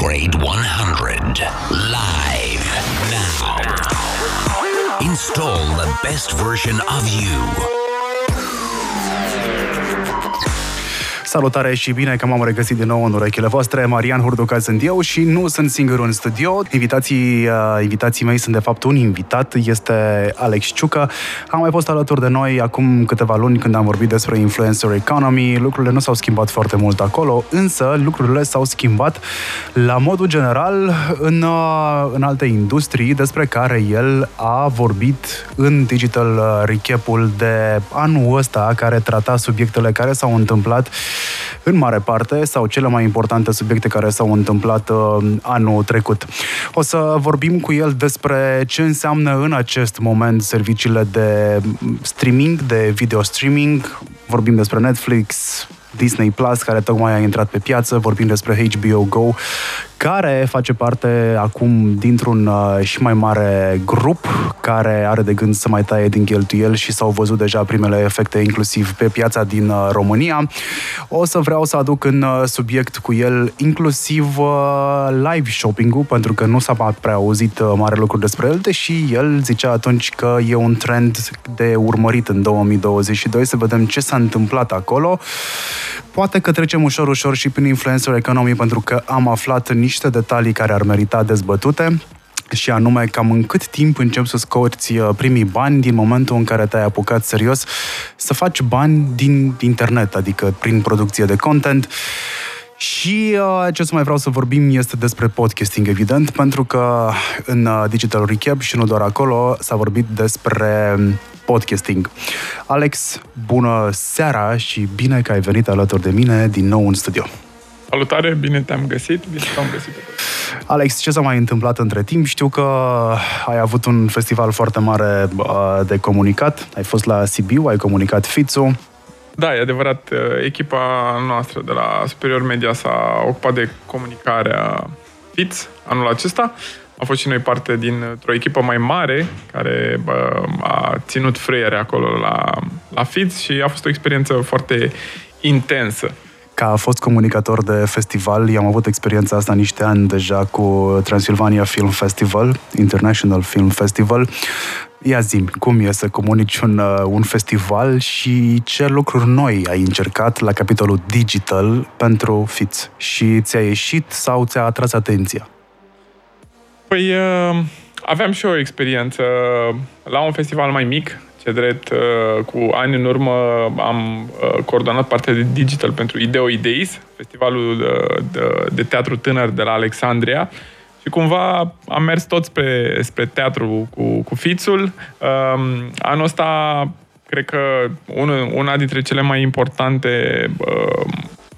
Upgrade 100 Live now. Install the best version of you. Salutare și bine că m-am regăsit din nou în urechile voastre. Marian Hurduca sunt eu și nu sunt singurul în studio. Invitații mei sunt de fapt un invitat, este Alex Ciucă. A mai fost alături de noi acum câteva luni când am vorbit despre influencer economy. Lucrurile nu s-au schimbat foarte mult acolo, însă lucrurile s-au schimbat la modul general în alte industrii despre care el a vorbit în Digital Recap-ul de anul ăsta, care trata subiectele care s-au întâmplat în mare parte, sau cele mai importante subiecte care s-au întâmplat anul trecut. O să vorbim cu el despre ce înseamnă în acest moment serviciile de streaming, de video streaming. Vorbim despre Netflix, Disney+, care tocmai a intrat pe piață, vorbim despre HBO Go, care face parte acum dintr-un și mai mare grup care are de gând să mai taie din cheltuieli și s-au văzut deja primele efecte inclusiv pe piața din România. O să vreau să aduc în subiect cu el inclusiv live shopping-ul, pentru că nu s-a prea auzit mare lucru despre el, deși el zicea atunci că e un trend de urmărit în 2022, să vedem ce s-a întâmplat acolo. Poate că trecem ușor și prin influencer economy, pentru că am aflat niște detalii care ar merita dezbătute, și anume cam în cât timp începi să scoți primii bani din momentul în care te-ai apucat serios să faci bani din internet, adică prin producție de content. Și ce să mai vreau să vorbim este despre podcasting, evident, pentru că în Digital Recap și nu doar acolo s-a vorbit despre podcasting. Alex, bună seara și bine că ai venit alături de mine din nou în studio. Salutare, bine te-am găsit, bine te-am găsit. Alex, ce s-a mai întâmplat între timp? Știu că ai avut un festival foarte mare de comunicat, ai fost la Sibiu, ai comunicat FITS-ul. Da, e adevărat, echipa noastră de la Superior Media s-a ocupat de comunicarea FITS anul acesta. Am fost și noi parte dintr-o echipă mai mare care a ținut frâiere acolo la FITS și a fost o experiență foarte intensă. Ca fost comunicator de festival, am avut experiența asta niște ani deja cu Transylvania Film Festival, International Film Festival. Ia zi-mi, cum e să comunici un festival și ce lucruri noi ai încercat la capitolul digital pentru FITS? Și ți-a ieșit sau ți-a atras atenția? Păi, aveam și o experiență la un festival mai mic. Ce drept, cu ani în urmă am coordonat partea de digital pentru Ideo Ideis, festivalul de teatru tânăr de la Alexandria, și cumva am mers tot spre teatru cu FITS-ul. Anul ăsta, cred că una dintre cele mai importante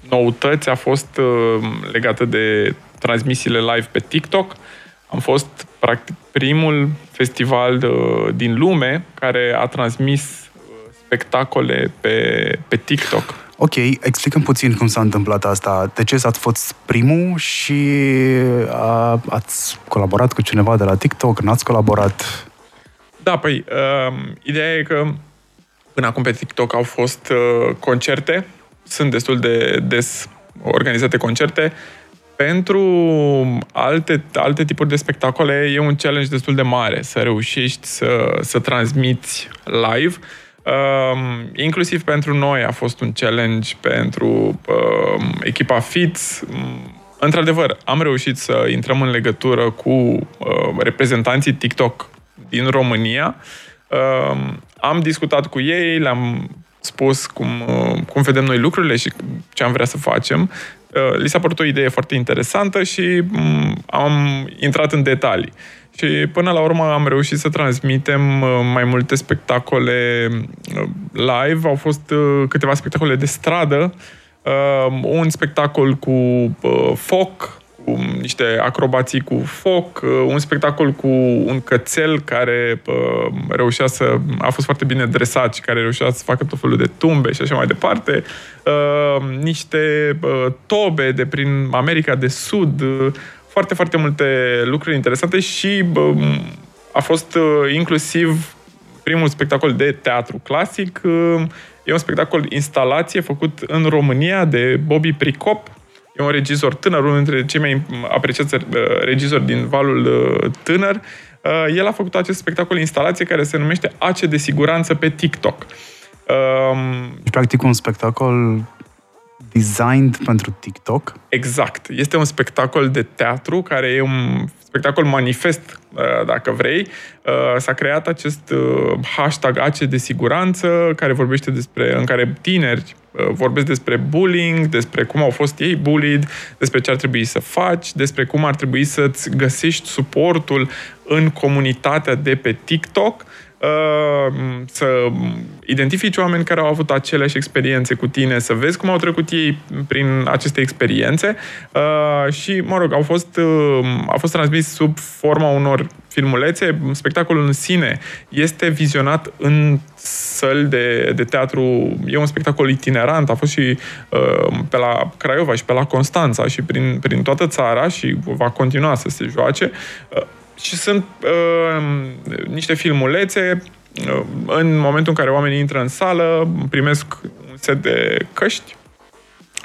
noutăți a fost legată de transmisiile live pe TikTok. Am fost, practic, primul festival din lume care a transmis spectacole pe TikTok. Ok, explică-mi puțin cum s-a întâmplat asta. De ce ați fost primul și ați colaborat cu cineva de la TikTok? N-ați colaborat? Da, păi, ideea e că până acum pe TikTok au fost concerte. Sunt destul de des organizate concerte. Pentru alte tipuri de spectacole e un challenge destul de mare să reușești să transmiți live. Inclusiv pentru noi a fost un challenge pentru echipa FITS. Într-adevăr, am reușit să intrăm în legătură cu reprezentanții TikTok din România. Am discutat cu ei, le-am spus cum vedem noi lucrurile și ce am vrea să facem. Li s-a părut o idee foarte interesantă și am intrat în detalii. Și până la urmă am reușit să transmitem mai multe spectacole live. Au fost câteva spectacole de stradă, un spectacol cu foc, cu niște acrobații cu foc, un spectacol cu un cățel care reușea a fost foarte bine dresat și care reușea să facă tot felul de tumbe și așa mai departe, niște tobe de prin America de Sud, foarte, foarte multe lucruri interesante și a fost inclusiv primul spectacol de teatru clasic. E un spectacol instalație făcut în România de Bobby Pricop, E un regizor tânăr, unul dintre cei mai apreciați regizori din valul tânăr. El a făcut acest spectacol, instalație, care se numește Ace de Siguranță pe TikTok. Și practic un spectacol designed pentru TikTok? Exact. Este un spectacol de teatru, care e un spectacol manifest, dacă vrei. S-a creat acest hashtag Ace de Siguranță, care vorbește despre, în care tineri vorbesc despre bullying, despre cum au fost ei bullied, despre ce ar trebui să faci, despre cum ar trebui să-ți găsești suportul în comunitatea de pe TikTok, să identifici oameni care au avut aceleași experiențe cu tine, să vezi cum au trecut ei prin aceste experiențe și, mă rog, a fost transmis sub forma unor filmulețe. Spectacolul în sine este vizionat în săli de teatru. E un spectacol itinerant, a fost și pe la Craiova și pe la Constanța și prin toată țara și va continua să se joace. Și sunt niște filmulețe. În momentul în care oamenii intră în sală, primesc un set de căști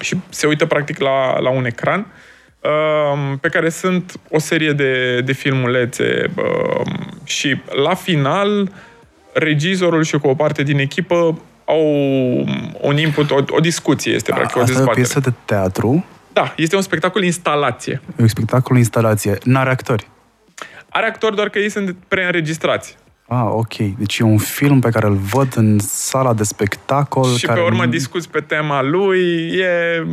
și se uită practic la un ecran pe care sunt o serie de filmulețe și la final regizorul și cu o parte din echipă au un input, o discuție, este practic o dezbatere. Asta e o piesă de teatru? Da, este un spectacol instalație. Un spectacol instalație. N-are actori? Are actori, doar că ei sunt preînregistrați. Ah, ok. Deci e un film pe care îl văd în sala de spectacol. Și care... pe urmă discuți pe tema lui. E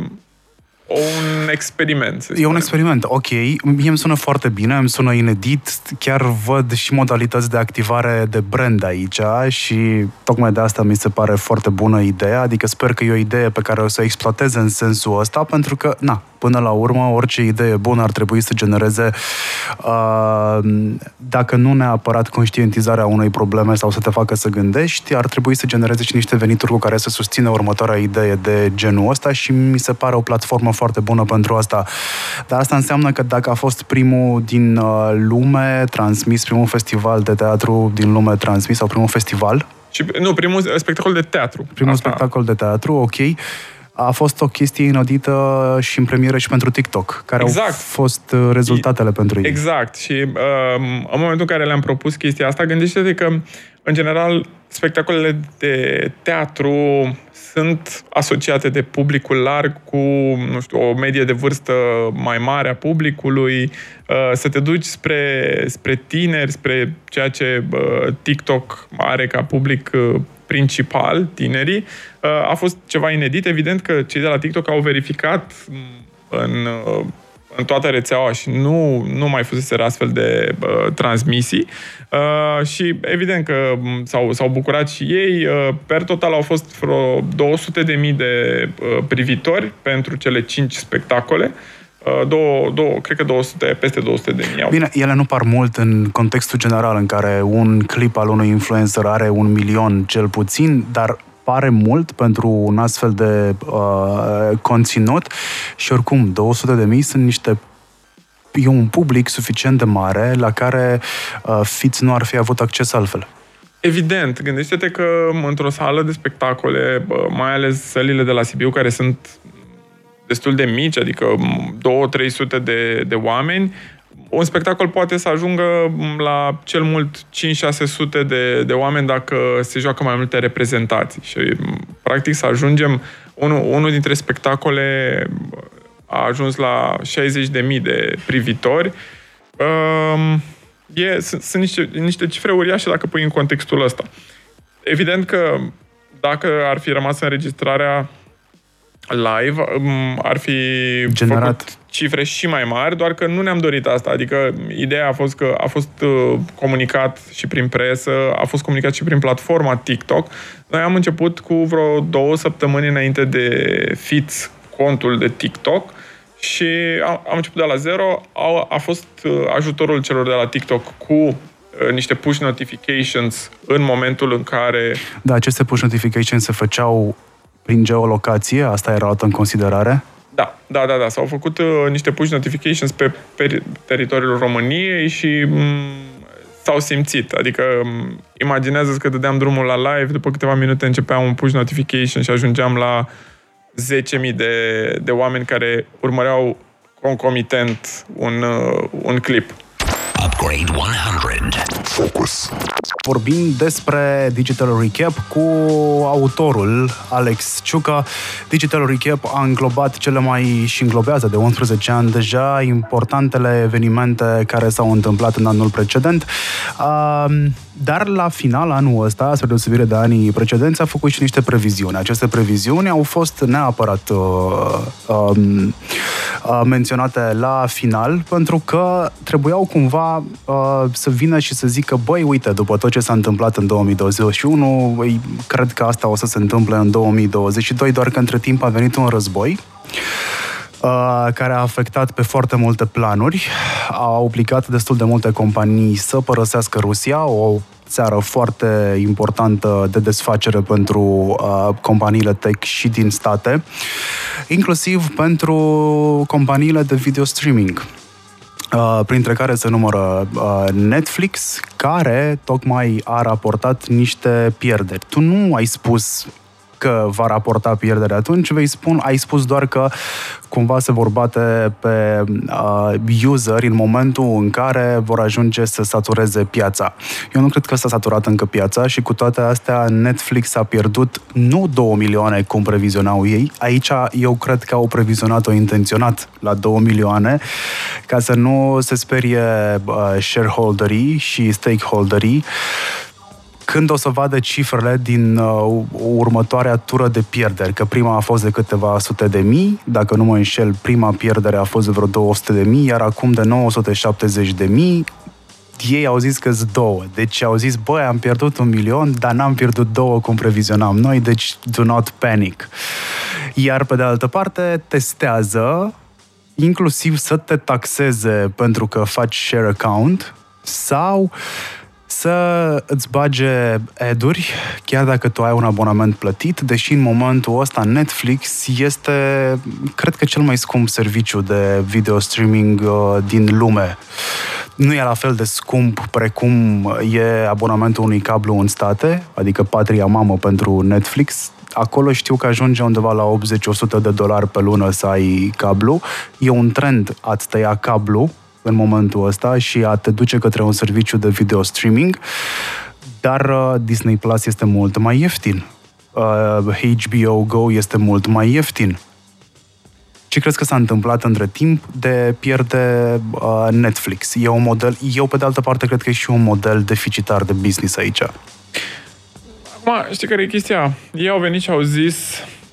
un experiment. E un experiment, ok. Mie îmi sună foarte bine, îmi sună inedit. Chiar văd și modalități de activare de brand aici și tocmai de asta mi se pare foarte bună ideea. Adică sper că e o idee pe care o să o exploateze în sensul ăsta, pentru că, na, până la urmă, orice idee bună ar trebui să genereze, dacă nu neapărat conștientizarea unei probleme sau să te facă să gândești, ar trebui să genereze și niște venituri cu care să susține următoarea idee de genul ăsta și mi se pare o platformă foarte bună pentru asta. Dar asta înseamnă că dacă a fost primul din lume transmis, primul festival de teatru din lume transmis, sau primul festival? Nu, primul spectacol de teatru. Primul spectacol de teatru, ok. A fost o chestie inaudită și în premieră și pentru TikTok, care exact. Au fost rezultatele pentru ei. Exact. Și în momentul în care le-am propus chestia asta, gândește-te că, în general, spectacolele de teatru sunt asociate de publicul larg cu, nu știu, o medie de vârstă mai mare a publicului. Să te duci spre tineri, spre ceea ce TikTok are ca public principal, tinerii, a fost ceva inedit. Evident că cei de la TikTok au verificat în toată rețeaua și nu mai fuseseră astfel de transmisii și evident că s-au bucurat și ei. Per total au fost vreo 200.000 de privitori pentru cele 5 spectacole. Cred că 200, peste 200.000. Bine, ele nu par mult în contextul general în care un clip al unui influencer are 1 milion cel puțin, dar pare mult pentru un astfel de conținut și oricum 200.000 sunt niște... E un public suficient de mare la care FITS nu ar fi avut acces altfel. Evident, gândește-te că într-o sală de spectacole, mai ales sălile de la Sibiu, care sunt destul de mici, adică 200-300 de oameni, un spectacol poate să ajungă la cel mult 5-600 de oameni dacă se joacă mai multe reprezentații. Și practic să ajungem, unul dintre spectacole a ajuns la 60.000 de privitori. Sunt niște cifre uriașe dacă pui în contextul ăsta. Evident că dacă ar fi rămas înregistrarea live, ar fi făcut cifre și mai mari, doar că nu ne-am dorit asta. Adică ideea a fost că a fost comunicat și prin presă, a fost comunicat și prin platforma TikTok. Noi am început cu vreo 2 săptămâni înainte de FITS contul de TikTok și am început de la zero. A fost ajutorul celor de la TikTok cu niște push notifications în momentul în care... Da, aceste push notifications se făceau prin geolocație, asta era luată în considerare? Da. S-au făcut niște push notifications pe teritoriul României și s-au simțit. Adică imaginează-ți că dădeam drumul la live, după câteva minute începea un push notification și ajungeam la 10.000 de oameni care urmăreau concomitent un clip. Upgrade 100. Focus. Vorbim despre Digital Recap cu autorul Alex Ciucă. Digital Recap a înglobat și înglobează de 11 ani deja importantele evenimente care s-au întâmplat în anul precedent. Dar la final, anul ăsta, spre deosebire de anii precedenți, a făcut și niște previziuni. Aceste previziuni au fost neapărat menționate la final, pentru că trebuiau cumva să vină și să zică, băi, uite, după tot ce s-a întâmplat în 2021, cred că asta o să se întâmple în 2022, doar că între timp a venit un război care a afectat pe foarte multe planuri, a obligat destul de multe companii să părăsească Rusia, o țară foarte importantă de desfacere pentru companiile tech și din state, inclusiv pentru companiile de video streaming, printre care se numără Netflix, care tocmai a raportat niște pierderi. Tu nu ai spus că va raporta pierdere atunci, ai spus doar că cumva se vor bate pe useri în momentul în care vor ajunge să satureze piața. Eu nu cred că s-a saturat încă piața și cu toate astea Netflix a pierdut nu 2 milioane cum previzionau ei. Aici eu cred că au previzionat-o intenționat la 2 milioane ca să nu se sperie shareholderii și stakeholderii când o să vadă cifrele din următoarea tură de pierderi, că prima a fost de câteva sute de mii, dacă nu mă înșel, prima pierdere a fost de vreo 200 de mii, iar acum de 970 de mii, ei au zis că-s două. Deci au zis, băi, am pierdut 1 milion, dar n-am pierdut 2 cum previzionam noi, deci do not panic. Iar pe de altă parte, testează, inclusiv să te taxeze pentru că faci share account, sau să îți bage ad-uri, chiar dacă tu ai un abonament plătit, deși în momentul ăsta Netflix este, cred că, cel mai scump serviciu de video streaming din lume. Nu e la fel de scump precum e abonamentul unui cablu în state, adică patria mamă pentru Netflix. Acolo știu că ajunge undeva la $80-$100 pe lună să ai cablu. E un trend a-ți tăia cablu în momentul ăsta și a te duce către un serviciu de video streaming, dar Disney Plus este mult mai ieftin. HBO Go este mult mai ieftin. Ce crezi că s-a întâmplat între timp de pierde Netflix? E un model, eu pe de altă parte cred că e și un model deficitar de business aici. Acum, știi care e chestia? Ei au venit și au zis,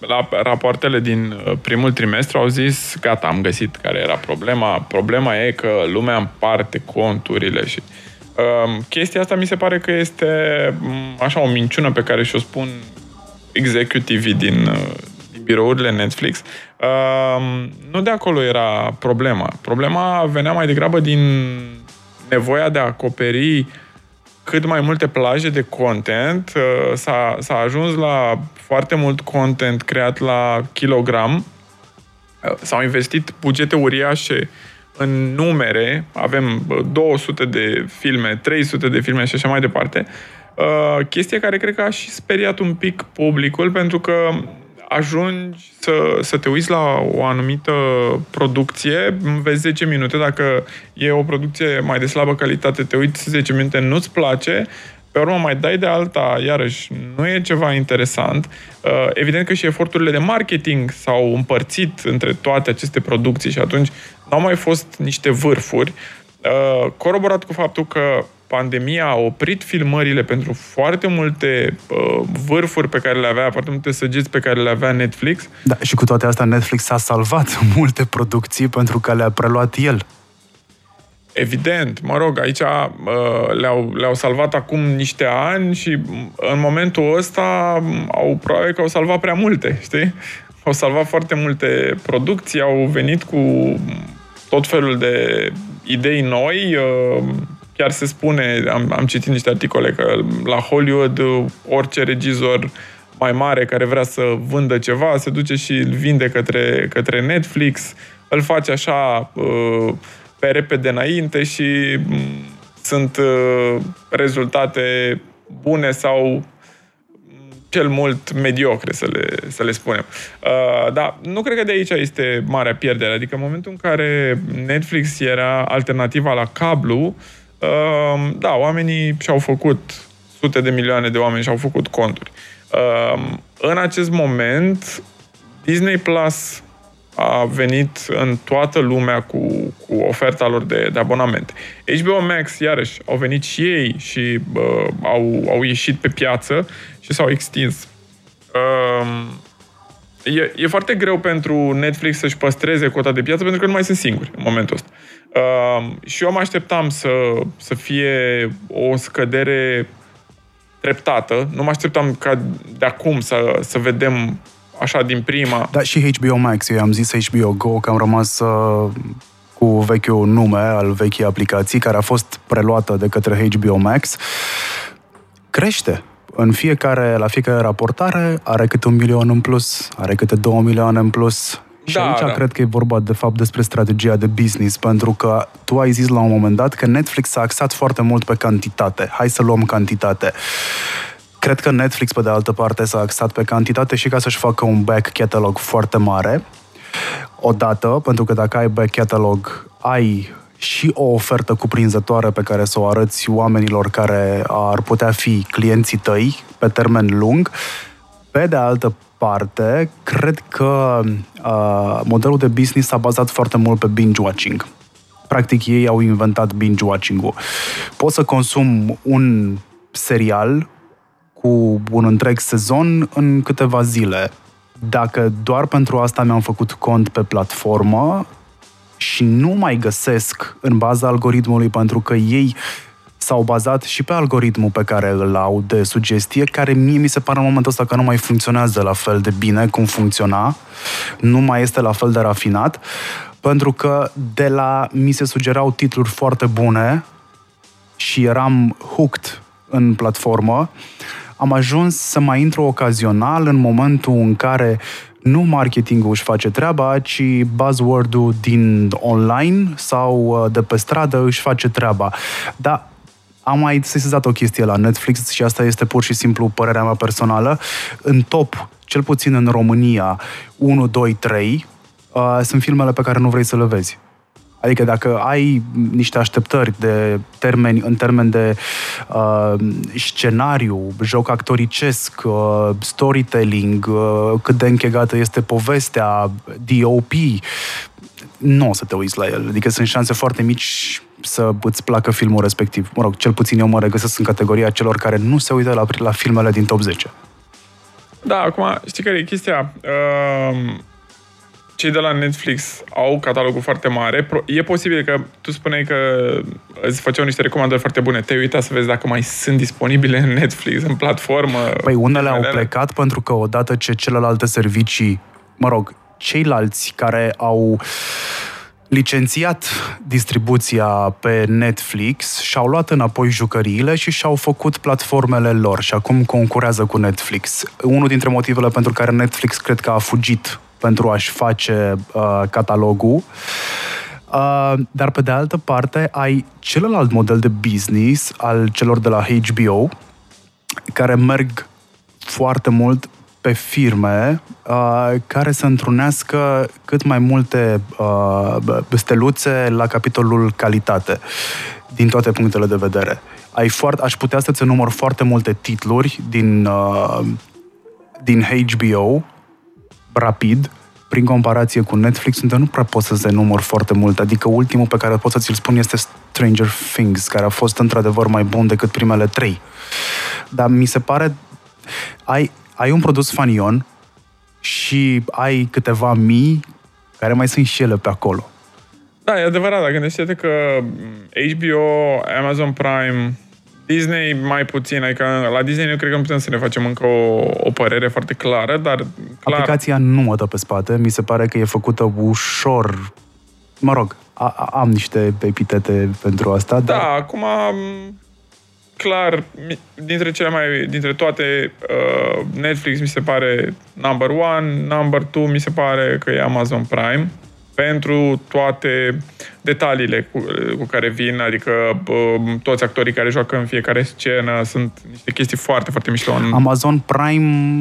la rapoartele din primul trimestru au zis, gata, am găsit care era problema. Problema e că lumea împarte conturile și chestia asta mi se pare că este așa o minciună pe care și-o spun executivii din birourile Netflix. Nu de acolo era problema. Problema venea mai degrabă din nevoia de a acoperi cât mai multe plaje de content. S-a ajuns la foarte mult content creat la kilogram. S-au investit bugete uriașe în numere. Avem 200 de filme, 300 de filme și așa mai departe. Chestia care cred că a și speriat un pic publicul, pentru că ajungi să te uiți la o anumită producție, vezi 10 minute, dacă e o producție mai de slabă calitate, te uiți 10 minute, nu-ți place, pe urmă mai dai de alta, iarăși nu e ceva interesant. Evident că și eforturile de marketing s-au împărțit între toate aceste producții și atunci n-au mai fost niște vârfuri. Coroborat cu faptul că pandemia a oprit filmările pentru foarte multe vârfuri pe care le avea, foarte multe săgeți pe care le avea Netflix. Da, și cu toate astea Netflix a salvat multe producții pentru că le-a preluat el. Evident, mă rog, aici le-au salvat acum niște ani și în momentul ăsta probabil că au salvat prea multe, știi? Au salvat foarte multe producții, au venit cu tot felul de idei noi, chiar se spune, am citit niște articole, că la Hollywood orice regizor mai mare care vrea să vândă ceva se duce și îl vinde către Netflix, îl face așa pe repede înainte și sunt rezultate bune sau cel mult mediocre, să le spunem. Dar nu cred că de aici este marea pierdere. Adică în momentul în care Netflix era alternativa la cablu, da, oamenii și-au făcut, sute de milioane de oameni și-au făcut conturi. În acest moment, Disney Plus a venit în toată lumea cu oferta lor de abonamente. HBO Max, iarăși, au venit și ei și au ieșit pe piață și s-au extins. E foarte greu pentru Netflix să-și păstreze cota de piață pentru că nu mai sunt singuri în momentul ăsta. Și eu mă așteptam să fie o scădere treptată. Nu mă așteptam ca de acum să vedem așa din prima. Da, și HBO Max. Eu am zis HBO Go, că am rămas cu vechiul nume al vechii aplicații, care a fost preluată de către HBO Max. Crește. La fiecare raportare are câte 1 milion în plus, are câte 2 milioane în plus. Și aici cred că e vorba, de fapt, despre strategia de business, pentru că tu ai zis la un moment dat că Netflix s-a axat foarte mult pe cantitate. Hai să luăm cantitate. Cred că Netflix, pe de altă parte, s-a axat pe cantitate și ca să-și facă un back catalog foarte mare. Odată, pentru că dacă ai back catalog, ai și o ofertă cuprinzătoare pe care să o arăți oamenilor care ar putea fi clienții tăi pe termen lung. Pe de altă parte, cred că modelul de business s-a bazat foarte mult pe binge-watching. Practic, ei au inventat binge-watching-ul. Poți să consumi un serial cu un întreg sezon în câteva zile. Dacă doar pentru asta mi-am făcut cont pe platformă și nu mai găsesc în baza algoritmului, pentru că ei s-au bazat și pe algoritmul pe care îl au de sugestie, care mie mi se pare în momentul ăsta că nu mai funcționează la fel de bine cum funcționa, nu mai este la fel de rafinat, pentru că mi se sugerau titluri foarte bune și eram hooked în platformă, am ajuns să mai intru ocazional în momentul în care nu marketingul își face treaba, ci buzzword-ul din online sau de pe stradă își face treaba. Dar am mai sesizat o chestie la Netflix și asta este pur și simplu părerea mea personală. În top, cel puțin în România, 1, 2, 3, sunt filmele pe care nu vrei să le vezi. Adică dacă ai niște așteptări în termen de scenariu, joc actoricesc, storytelling, cât de închegată este povestea, DOP, nu o să te uiți la el. Adică sunt șanse foarte mici să îți placă filmul respectiv. Mă rog, cel puțin eu mă regăsesc în categoria celor care nu se uită la filmele din top 10. Da, acum știi care e chestia? Cei de la Netflix au catalogul foarte mare. E posibil că tu spuneai că îți făceau niște recomandări foarte bune. Te-ai uitat să vezi dacă mai sunt disponibile în Netflix, în platformă? Păi unele au plecat pentru că odată ce celelalte servicii, ceilalți care au licențiat distribuția pe Netflix și-au luat înapoi jucăriile și și-au făcut platformele lor și acum concurează cu Netflix. Unul dintre motivele pentru care Netflix cred că a fugit pentru a-și face catalogul. Dar pe de altă parte ai celălalt model de business al celor de la HBO care merg foarte mult pe firme care să întrunească cât mai multe steluțe la capitolul calitate din toate punctele de vedere. Aș putea să-ți număr foarte multe titluri din HBO rapid, prin comparație cu Netflix, unde nu prea poți să-ți enumăr foarte mult. Adică ultimul pe care pot să ți-l spun este Stranger Things, care a fost într-adevăr mai bun decât primele 3. Dar mi se pare ai un produs fanion și ai câteva mii care mai sunt și ele pe acolo. Da, e adevărat, dar gândește-te că HBO, Amazon Prime, Disney mai puțin, adică la Disney eu cred că nu putem să ne facem încă o părere foarte clară, dar... Clar... Aplicația nu mă dă pe spate, mi se pare că e făcută ușor... Mă rog, am niște epitete pentru asta, dar... Da, acum, clar, dintre toate, Netflix mi se pare number one, number two mi se pare că e Amazon Prime, pentru toate detaliile cu care vin, adică toți actorii care joacă în fiecare scenă, sunt niște chestii foarte, foarte mișto. Amazon Prime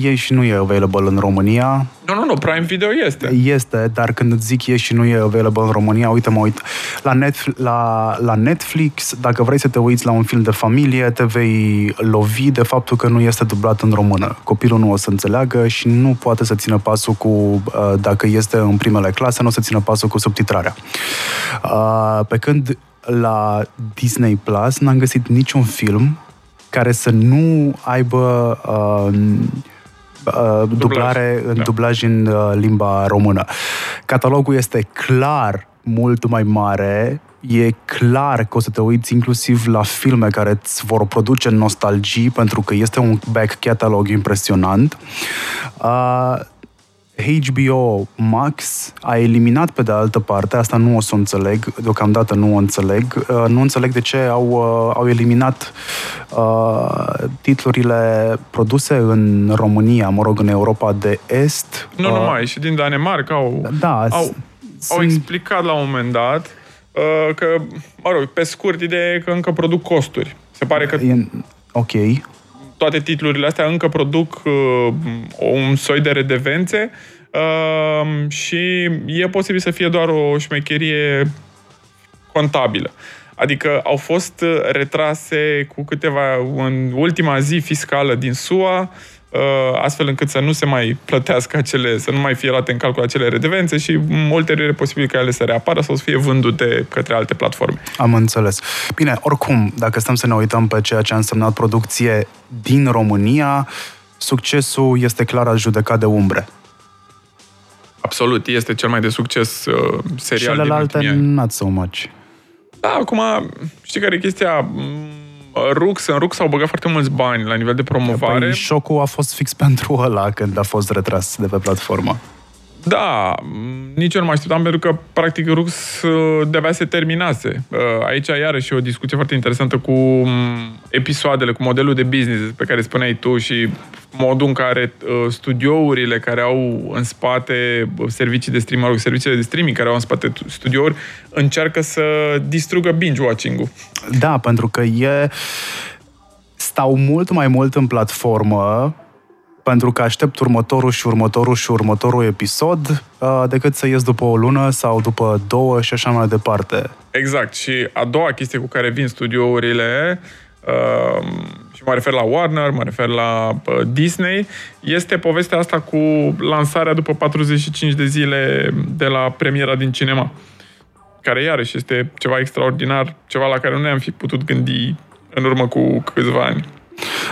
e și nu e available în România. Nu, Prime Video este. Este, dar când îți zic e și nu e available în România, uite, mă uit la Netflix, dacă vrei să te uiți la un film de familie, te vei lovi de faptul că nu este dublat în română. Copilul nu o să înțeleagă și nu poate să țină pasul cu, dacă este în primele clase, nu o să țină pasul cu subtitrarea. Pe când la Disney Plus n-am găsit niciun film care să nu aibă dublaj în limba română. Catalogul este clar mult mai mare, e clar că o să te uiți inclusiv la filme care îți vor produce nostalgii, pentru că este un back catalog impresionant. HBO Max a eliminat pe de altă parte, asta nu o să înțeleg, deocamdată nu o înțeleg, nu înțeleg de ce au eliminat titlurile produse în România, în Europa de Est. Nu numai, și din Danemarca au explicat la un moment dat că, pe scurt, ideea e că încă produc costuri. Se pare că... Ok. Toate titlurile astea încă produc un soi de redevențe și e posibil să fie doar o șmecherie contabilă. Adică au fost retrase cu câteva în ultima zi fiscală din SUA, astfel încât să nu se mai plătească acele, să nu mai fie luate în calcul acele redevențe și ulterior e posibil că ele să reapară sau să fie vândute către alte platforme. Am înțeles. Bine, oricum, dacă stăm să ne uităm pe ceea ce a însemnat producție din România, succesul este clar adjudecat de Umbre. Absolut, este cel mai de succes serial din ultimii ani. Celelalte not so much. Da, acum, știi care e chestia... În Rux au băgat foarte mulți bani la nivel de promovare. Păi șocul a fost fix pentru ăla când a fost retras de pe platformă. Da, nici eu nu mă așteptam, pentru că practic Rux de-abia se terminase. Aici iarăși o discuție foarte interesantă cu episoadele, cu modelul de business pe care spuneai tu și modul în care studiourile care au în spate servicii de streaming, serviciile de streaming care au în spate studiouri, încearcă să distrugă binge-watching-ul. Da, pentru că stau mult mai mult în platformă pentru că aștept următorul episod, decât să ies după o lună sau după două și așa mai departe. Exact. Și a doua chestie cu care vin studiourile, și mă refer la Warner, mă refer la Disney, este povestea asta cu lansarea după 45 de zile de la premiera din cinema, care iarăși este ceva extraordinar, ceva la care nu ne-am fi putut gândi în urmă cu câțiva ani.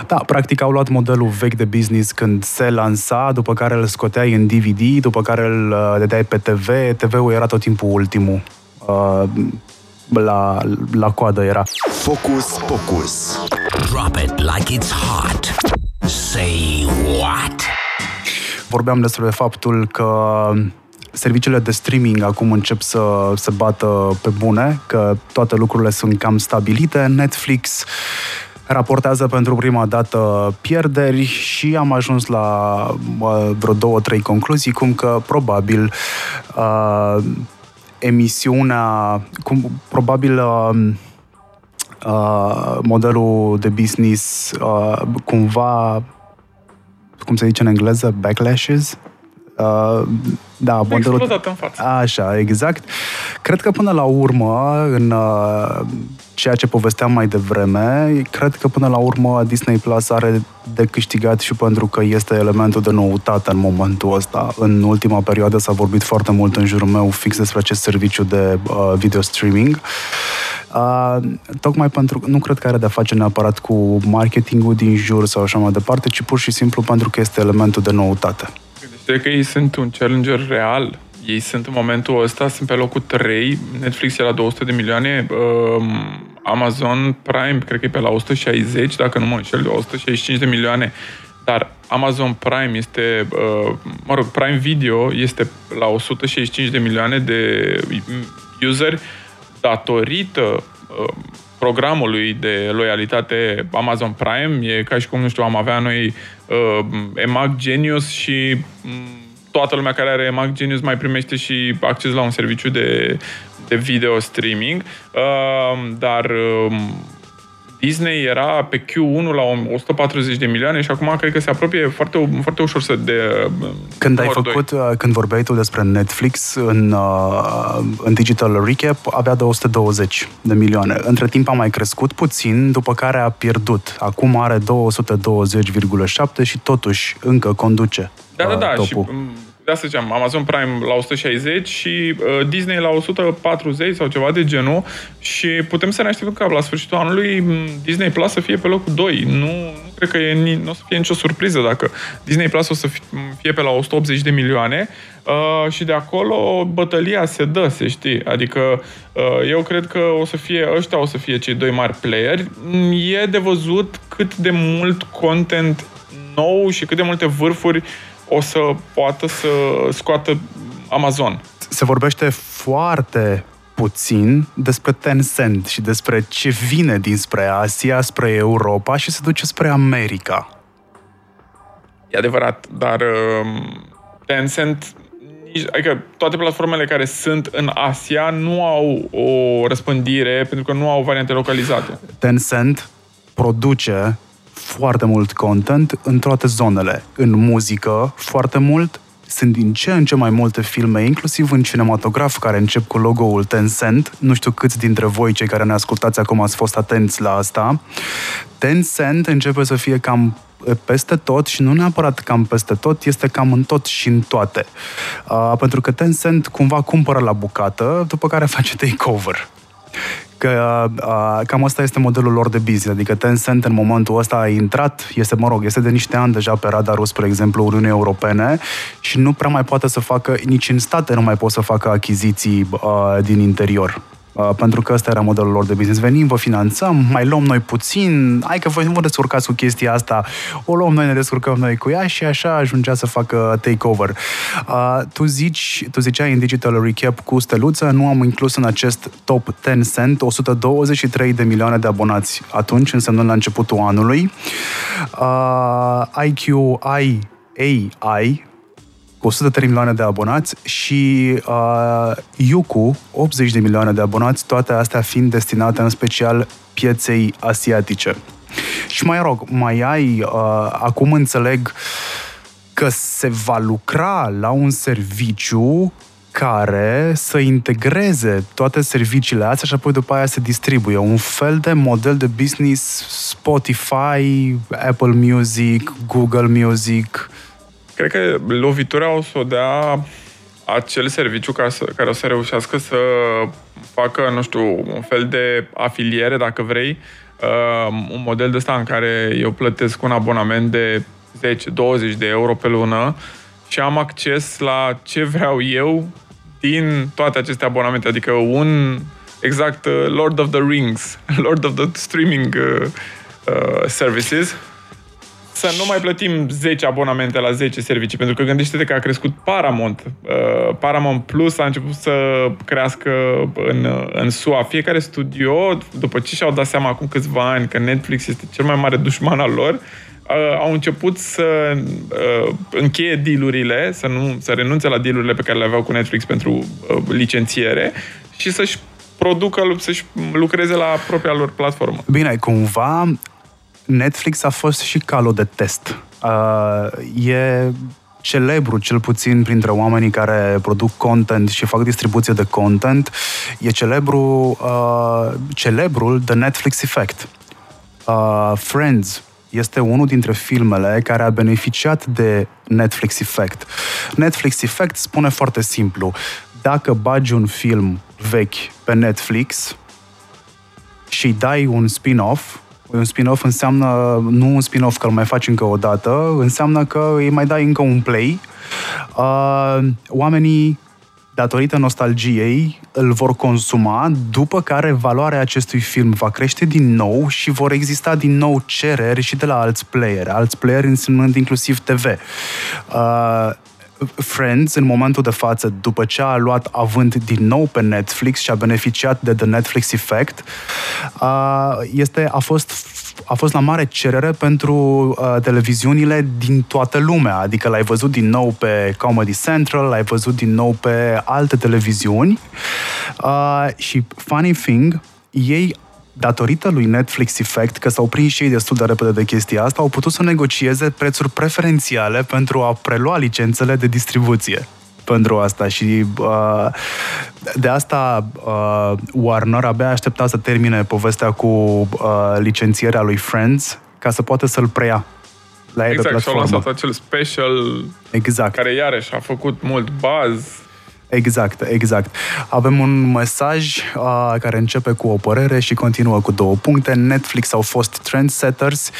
Da, practic au luat modelul vechi de business când se lansa, după care îl scoteai în DVD, după care îl dădeai pe TV, TV-ul era tot timpul ultimul. La coadă era. Focus. Drop it like it's hot. Say what? Vorbeam despre faptul că serviciile de streaming acum încep să se bată pe bune, că toate lucrurile sunt cam stabilite. Netflix raportează pentru prima dată pierderi și am ajuns la vreo 2-3 concluzii, cum că probabil modelul de business cumva, cum se zice în engleză, backlashes? Da, modelul... în față. Așa, exact. Cred că până la urmă, în ceea ce povesteam mai devreme, cred că până la urmă Disney Plus are de câștigat și pentru că este elementul de noutate în momentul ăsta. În ultima perioadă s-a vorbit foarte mult în jurul meu fix despre acest serviciu de video streaming. Tocmai pentru că nu cred că are de-a face neapărat cu marketingul din jur sau așa mai departe, ci pur și simplu pentru că este elementul de noutate. Cred că ei sunt un challenger real. Ei sunt în momentul ăsta, sunt pe locul 3, Netflix e la 200 de milioane, Amazon Prime cred că e pe la 160, dacă nu mă înșel, 165 de milioane, dar Amazon Prime este, Prime Video este la 165 de milioane de useri datorită programului de loialitate Amazon Prime. E ca și cum, nu știu, am avea noi EMAG Genius și toată lumea care are EMAG Genius mai primește și acces la un serviciu de de video streaming, dar Disney era pe Q1 la 140 de milioane și acum cred că se apropie foarte, foarte ușor să de... Când ai făcut, când vorbeai tu despre Netflix în Digital Recap, avea de 120 de milioane. Între timp a mai crescut puțin, după care a pierdut. Acum are 220,7 și totuși încă conduce topul. Și... De asta ziceam, Amazon Prime la 160 și Disney la 140 sau ceva de genul și putem să ne așteptăm ca la sfârșitul anului Disney Plus să fie pe locul 2. Nu cred că nu o să fie nicio surpriză dacă Disney Plus o să fie pe la 180 de milioane și de acolo bătălia se dă, se știe. Adică eu cred că ăștia o să fie cei doi mari playeri. E de văzut cât de mult content nou și cât de multe vârfuri o să poată să scoată Amazon. Se vorbește foarte puțin despre Tencent și despre ce vine dinspre Asia, spre Europa și se duce spre America. E adevărat, dar Tencent, adică toate platformele care sunt în Asia nu au o răspândire pentru că nu au variante localizate. Tencent produce foarte mult content în toate zonele. În muzică, foarte mult, sunt din ce în ce mai multe filme, inclusiv în cinematograf, care încep cu logo-ul Tencent. Nu știu câți dintre voi, cei care ne ascultați acum, ați fost atenți la asta. Tencent începe să fie cam peste tot și nu neapărat cam peste tot, este cam în tot și în toate. Pentru că Tencent cumva cumpără la bucată, după care face takeover. Că cam asta este modelul lor de business, adică Tencent în momentul ăsta a intrat, este de niște ani deja pe radarul, spre exemplu, Uniunii Europene și nu prea mai poate să facă, nici în state nu mai pot să facă achiziții din interior. Pentru că ăsta era modelul lor de business. Venim, vă finanțăm, mai luăm noi puțin, hai că voi nu vă descurcați cu chestia asta, o luăm noi, ne descurcăm noi cu ea și așa ajungea să facă takeover. Tu ziceai în Digital Recap cu steluță, nu am inclus în acest top Tencent 123 de milioane de abonați atunci, însemnând la începutul anului. IQIAI cu 103 milioane de abonați și Youku, 80 de milioane de abonați, toate astea fiind destinate în special pieței asiatice. Și acum înțeleg că se va lucra la un serviciu care să integreze toate serviciile astea și apoi după aia se distribuie. Un fel de model de business Spotify, Apple Music, Google Music. Cred că lovitura o să o dea acel serviciu care o să reușească să facă, nu știu, un fel de afiliere, dacă vrei, un model de ăsta în care eu plătesc un abonament de 10-20 de euro pe lună și am acces la ce vreau eu din toate aceste abonamente, adică exact Lord of the Rings, Lord of the Streaming Services. Să nu mai plătim 10 abonamente la 10 servicii, pentru că gândește-te că a crescut Paramount. Paramount Plus a început să crească în SUA. Fiecare studio, după ce și-au dat seama acum câțiva ani că Netflix este cel mai mare dușman al lor, au început să încheie deal-urile, să renunțe la deal-urile pe care le aveau cu Netflix pentru licențiere și să-și lucreze la propria lor platformă. Bine, cumva Netflix a fost și calul de test. E celebru, cel puțin printre oamenii care produc content și fac distribuție de content, e celebrul The Netflix Effect. Friends este unul dintre filmele care a beneficiat de Netflix Effect. Netflix Effect spune foarte simplu, dacă bagi un film vechi pe Netflix și îi dai un spin-off, un spin-off înseamnă, nu un spin-off că îl mai faci încă o dată, înseamnă că îi mai dai încă un play. Oamenii, datorită nostalgiei, îl vor consuma, după care valoarea acestui film va crește din nou și vor exista din nou cereri și de la alți playeri. Alți playeri însemnând inclusiv TV. Friends, în momentul de față, după ce a luat avânt din nou pe Netflix și a beneficiat de The Netflix Effect, a fost a fost la mare cerere pentru televiziunile din toată lumea. Adică l-ai văzut din nou pe Comedy Central, l-ai văzut din nou pe alte televiziuni. Și funny thing, ei, datorită lui Netflix Effect, că s-au prins și ei destul de repede de chestia asta, au putut să negocieze prețuri preferențiale pentru a prelua licențele de distribuție pentru asta și de asta Warner abia aștepta să termine povestea cu licențierea lui Friends ca să poată să-l preia. Exact, și-au lansat acel special care iarăși a făcut mult buzz. Exact. Avem un mesaj care începe cu o părere și continuă cu 2 puncte. Netflix au fost trendsetters.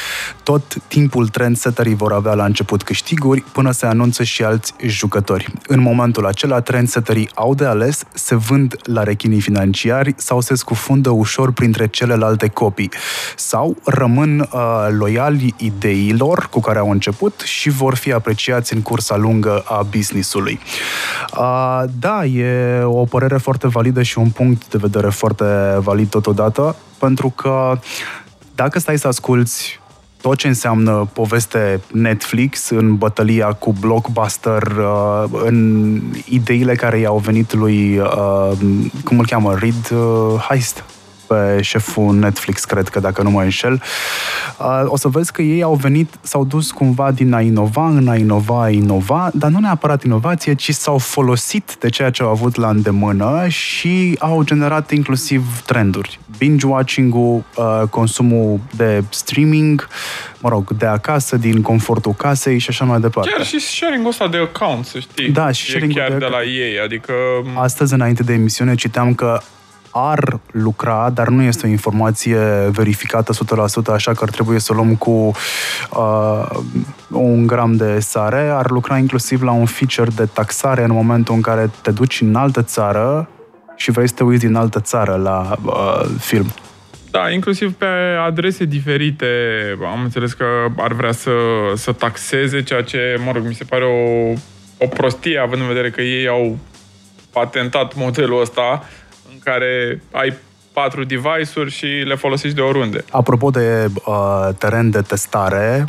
Tot timpul trendsetterii vor avea la început câștiguri până se anunță și alți jucători. În momentul acela, trendsetterii au de ales, se vând la rechinii financiari sau se scufundă ușor printre celelalte copii. Sau rămân loiali ideilor cu care au început și vor fi apreciați în cursa lungă a business-ului. Da, e o părere foarte validă și un punct de vedere foarte valid totodată, pentru că dacă stai să asculți tot ce înseamnă poveste Netflix în bătălia cu blockbuster, în ideile care i-au venit lui, cum îl cheamă, Reed Heist, pe șeful Netflix, cred că, dacă nu mă înșel, o să vezi că ei au venit, s-au dus cumva din a inova, dar nu neapărat inovație, ci s-au folosit de ceea ce au avut la îndemână și au generat inclusiv trenduri. Binge-watching-ul, consumul de streaming, mă rog, de acasă, din confortul casei și așa mai departe. Chiar și sharing-ul ăsta de account, să știi. Da, și sharing-ul chiar de la ei, adică... Astăzi, înainte de emisiune, citeam că ar lucra, dar nu este o informație verificată 100%, așa că ar trebui să o luăm cu 1 gram de sare. Ar lucra inclusiv la un feature de taxare în momentul în care te duci în altă țară și vrei să te uiți din altă țară la film. Da, inclusiv pe adrese diferite. Am înțeles că ar vrea să taxeze, ceea ce, mă rog, mi se pare o prostie, având în vedere că ei au patentat modelul ăsta, care ai 4 device-uri și le folosești de oriunde. Apropo de teren de testare,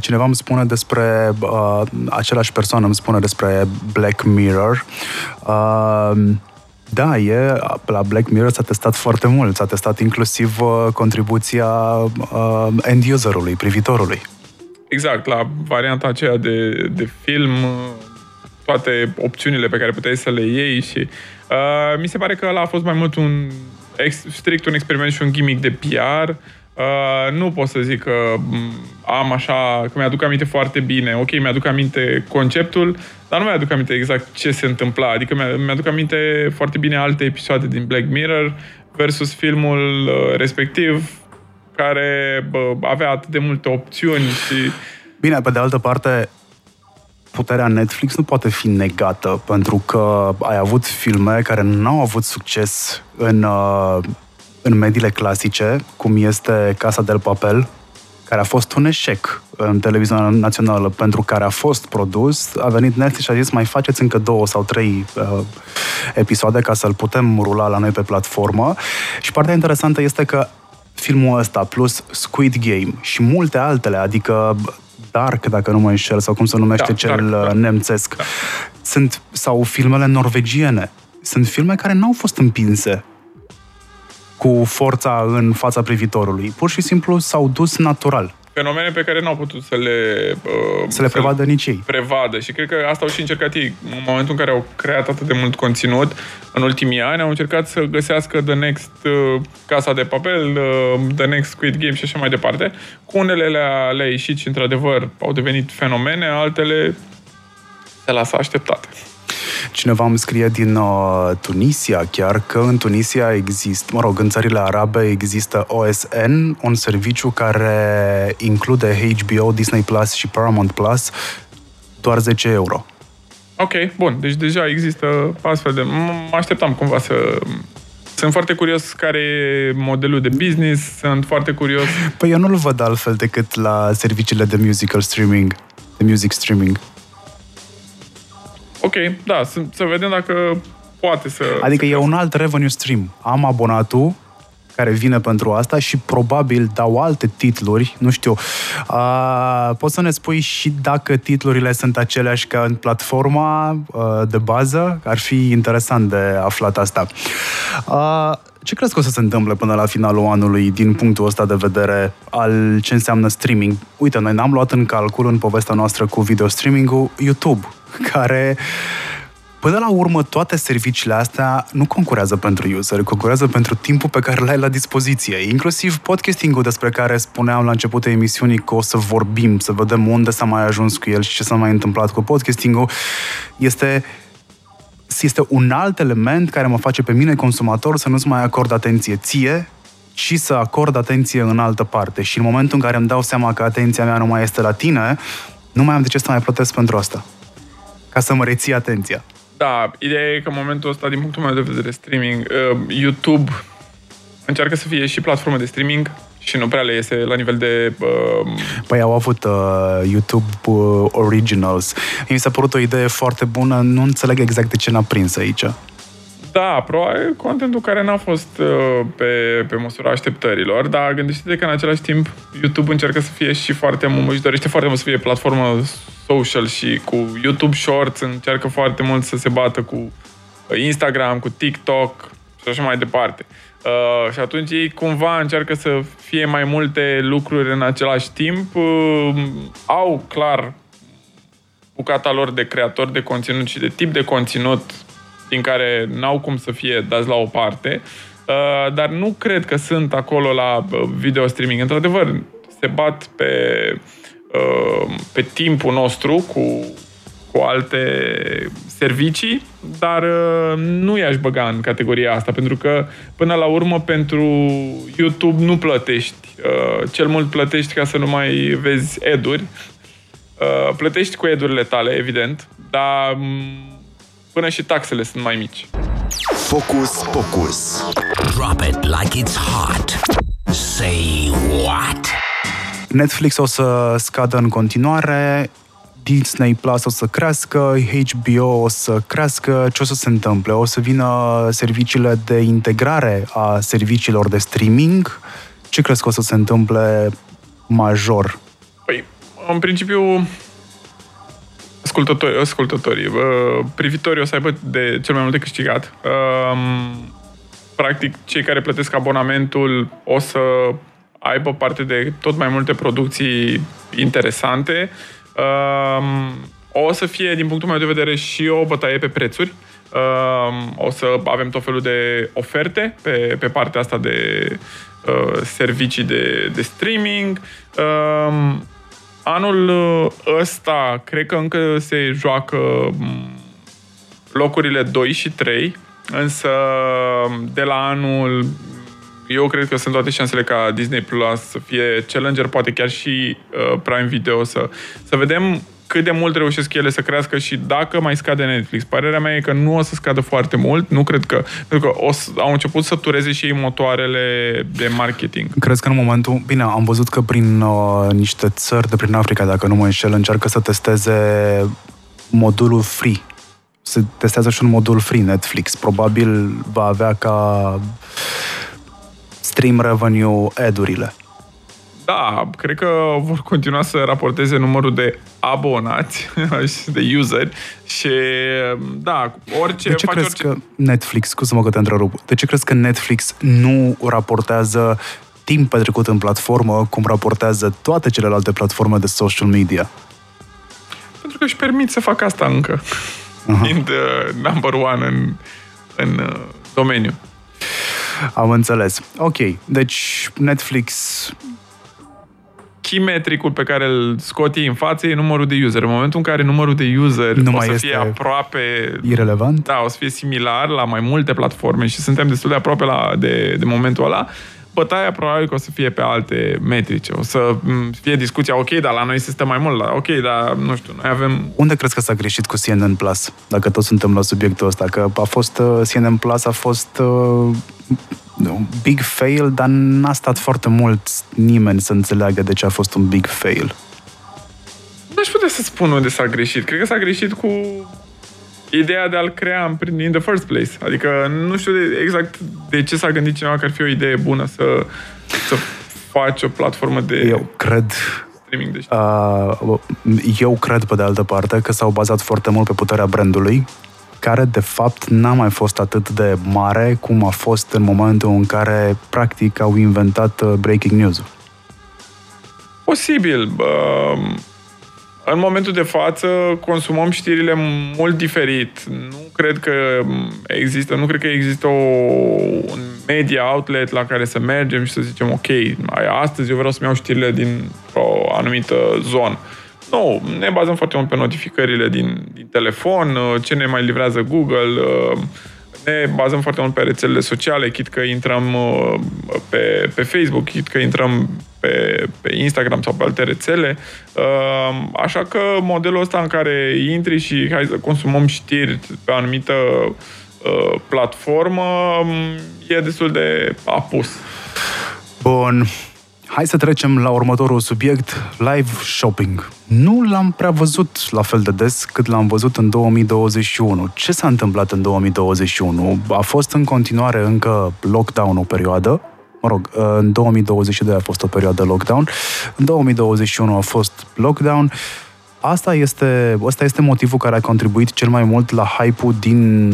cineva îmi spune despre, același persoană îmi spune despre Black Mirror. Da, la Black Mirror s-a testat foarte mult, s-a testat inclusiv contribuția end-userului, privitorului. Exact, la varianta aceea de film, toate opțiunile pe care puteai să le iei și... mi se pare că ăla a fost mai mult strict un experiment și un gimmick de PR. Nu pot să zic că am așa, că mi-aduc aminte foarte bine. Ok, mi-aduc aminte conceptul, dar nu mi-aduc aminte exact ce se întâmpla. Adică mi-aduc aminte foarte bine alte episoade din Black Mirror versus filmul respectiv, care avea atât de multe opțiuni și... Bine, pe de altă parte... Puterea Netflix nu poate fi negată, pentru că ai avut filme care n-au avut succes în mediile clasice, cum este Casa del Papel, care a fost un eșec în televiziunea națională, pentru care a fost produs, a venit Netflix și a zis mai faceți încă 2 sau 3 episoade ca să-l putem rula la noi pe platformă. Și partea interesantă este că filmul ăsta, plus Squid Game și multe altele, adică Dark, dacă nu mă înșel, sau cum se numește cel Dark, nemțesc, da. Sau filmele norvegiene. Sunt filme care n-au fost împinse cu forța în fața privitorului. Pur și simplu s-au dus natural. Fenomene pe care n-au putut să le prevadă nici ei. Și cred că asta au și încercat ei. În momentul în care au creat atât de mult conținut, în ultimii ani, au încercat să găsească the next Casa de Papel, the next Squid Game și așa mai departe. Cu unele le-a ieșit și, într-adevăr, au devenit fenomene, altele se lasă așteptate. Cineva îmi scrie din Tunisia chiar că în Tunisia există, în țările arabe există OSN, un serviciu care include HBO, Disney+, și Paramount Plus, doar 10 euro. Ok, bun, deci deja există astfel de... Mă așteptam cumva să... Sunt foarte curios care e modelul de business, sunt foarte curios... Păi eu nu-l văd altfel decât la serviciile de music streaming. Ok, da, să vedem dacă poate să... Adică e un alt revenue stream. Am abonatul, care vine pentru asta și probabil dau alte titluri, nu știu. Poți să ne spui și dacă titlurile sunt aceleași ca în platforma de bază? Ar fi interesant de aflat asta. Ce crezi că o să se întâmple până la finalul anului din punctul ăsta de vedere al ce înseamnă streaming? Uite, noi n-am luat în calcul în povestea noastră cu video streaming-ul YouTube, care... Până la urmă, toate serviciile astea nu concurează pentru user, concurează pentru timpul pe care l-ai la dispoziție. Inclusiv podcasting-ul despre care spuneam la începutul emisiunii că o să vorbim, să vedem unde s-a mai ajuns cu el și ce s-a mai întâmplat cu podcasting-ul, este un alt element care mă face pe mine, consumator, să nu-ți mai acord atenție ție, ci să acord atenție în altă parte. Și în momentul în care îmi dau seama că atenția mea nu mai este la tine, nu mai am de ce să mai plătesc pentru asta. Ca să mă reții atenția. Da, ideea e că în momentul ăsta, din punctul meu de vedere, streaming, YouTube încearcă să fie și platformă de streaming și nu prea le iese la nivel de... Păi au avut YouTube Originals. Mi s-a părut o idee foarte bună, nu înțeleg exact de ce n-a prins aici. Da, probabil contentul care n-a fost pe măsura așteptărilor, dar gândește-te că în același timp YouTube încearcă să fie și foarte mult, își dorește foarte mult să fie platformă social și cu YouTube Shorts încearcă foarte mult să se bată cu Instagram, cu TikTok și așa mai departe. Și atunci ei cumva încearcă să fie mai multe lucruri în același timp. Au clar bucata lor de creatori de conținut și de tip de conținut din care n-au cum să fie dați la o parte, dar nu cred că sunt acolo la video streaming. Într-adevăr, se bat pe timpul nostru cu alte servicii, dar nu i-aș băga în categoria asta, pentru că, până la urmă, pentru YouTube nu plătești. Cel mult plătești ca să nu mai vezi ad-uri. Plătești cu ad-urile tale, evident, dar... Până și taxele sunt mai mici. Focus, focus. Drop it like it's hot. Say what? Netflix o să scadă în continuare, Disney Plus o să crească, HBO o să crească. Ce o să se întâmple? O să vină serviciile de integrare a serviciilor de streaming? Ce crezi că o să se întâmple major? Păi, în principiu... Ascultătorii, privitorii o să aibă de cel mai mult de câștigat. Practic, cei care plătesc abonamentul o să aibă parte de tot mai multe producții interesante. O să fie, din punctul meu de vedere, și o bătaie pe prețuri. O să avem tot felul de oferte pe partea asta de servicii de streaming. Anul ăsta, cred că încă se joacă locurile 2 și 3, însă de la anul, eu cred că sunt toate șansele ca Disney Plus să fie challenger, poate chiar și Prime Video, să vedem cât de mult reușesc ele să crească și dacă mai scade Netflix. Părerea mea e că nu o să scadă foarte mult, nu cred că... Pentru că au început să tureze și ei motoarele de marketing. Cred că în momentul... Bine, am văzut că prin niște țări de prin Africa, dacă nu mă înșel, încearcă să testeze modulul free. Se testează și un modul free Netflix. Probabil va avea ca stream revenue ad-urile. Da, cred că vor continua să raporteze numărul de abonați și de useri și da, orice... De ce crezi că Netflix, scuze-mă că te întrerup, de ce crezi că Netflix nu raportează timp petrecut în platformă cum raportează toate celelalte platforme de social media? Pentru că își permit să facă asta încă. Fiind number one în domeniu. Am înțeles. Ok, deci Netflix... Chimetricul pe care îl scot ei în față e numărul de user. În momentul în care numărul de user nu o să fie aproape... Irelevant? Da, o să fie similar la mai multe platforme și suntem destul de aproape de momentul ăla. Bătaia probabil că o să fie pe alte metrice. O să fie discuția, ok, dar la noi se stă mai mult, ok, dar nu știu, noi avem... Unde crezi că s-a greșit cu CNN Plus? Dacă toți suntem la subiectul ăsta, că a fost CNN Plus a fost... big fail, dar n-a stat foarte mult nimeni să înțeleagă de ce a fost un big fail. Nu aș putea să spun unde s-a greșit. Cred că s-a greșit cu ideea de a-l crea in the first place. Adică nu știu exact de ce s-a gândit cineva că ar fi o idee bună să faci o platformă de... Eu cred, pe de altă parte, că s-au bazat foarte mult pe puterea brandului, care, de fapt, n-a mai fost atât de mare cum a fost în momentul în care, practic, au inventat breaking news-ul. Posibil. În momentul de față consumăm știrile mult diferit. Nu cred că există un media outlet la care să mergem și să zicem ok, astăzi eu vreau să-mi iau știrile din o anumită zonă. Nu, ne bazăm foarte mult pe notificările din telefon, ce ne mai livrează Google, ne bazăm foarte mult pe rețelele sociale, chit că intrăm pe Facebook, chit că intrăm pe Instagram sau pe alte rețele. Așa că modelul ăsta în care intri și hai să consumăm știri pe anumită platformă e destul de apus. Bun. Hai să trecem la următorul subiect, live shopping. Nu l-am prea văzut la fel de des cât l-am văzut în 2021. Ce s-a întâmplat în 2021? A fost în continuare încă lockdown o perioadă. Mă rog, în 2022 a fost o perioadă lockdown. În 2021 a fost lockdown. Asta este motivul care a contribuit cel mai mult la hype-ul din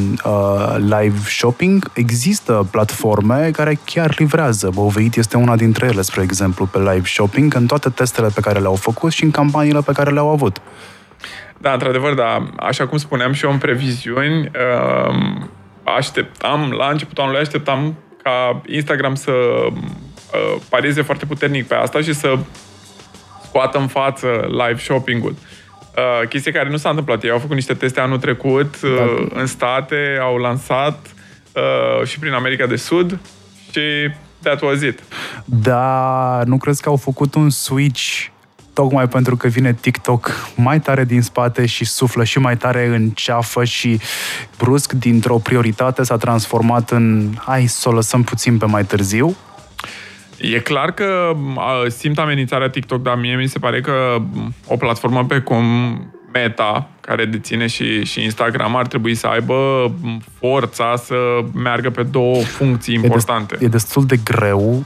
live shopping. Există platforme care chiar livrează. Bovet este una dintre ele, spre exemplu, pe live shopping, în toate testele pe care le-au făcut și în campaniile pe care le-au avut. Da, într-adevăr, da. Așa cum spuneam și eu în previziuni, la începutul anului așteptam ca Instagram să parieze foarte puternic pe asta și să scoată în față live shopping-ul. Chestie care nu s-a întâmplat. Ei au făcut niște teste anul trecut în state, au lansat și prin America de Sud și that was it. Da, nu crezi că au făcut un switch tocmai pentru că vine TikTok mai tare din spate și suflă și mai tare în ceafă și brusc dintr-o prioritate s-a transformat în hai să o lăsăm puțin pe mai târziu? E clar că simt amenințarea TikTok, dar mie mi se pare că o platformă pe cum Meta, care deține și Instagram, ar trebui să aibă forța să meargă pe două funcții importante. E destul de greu,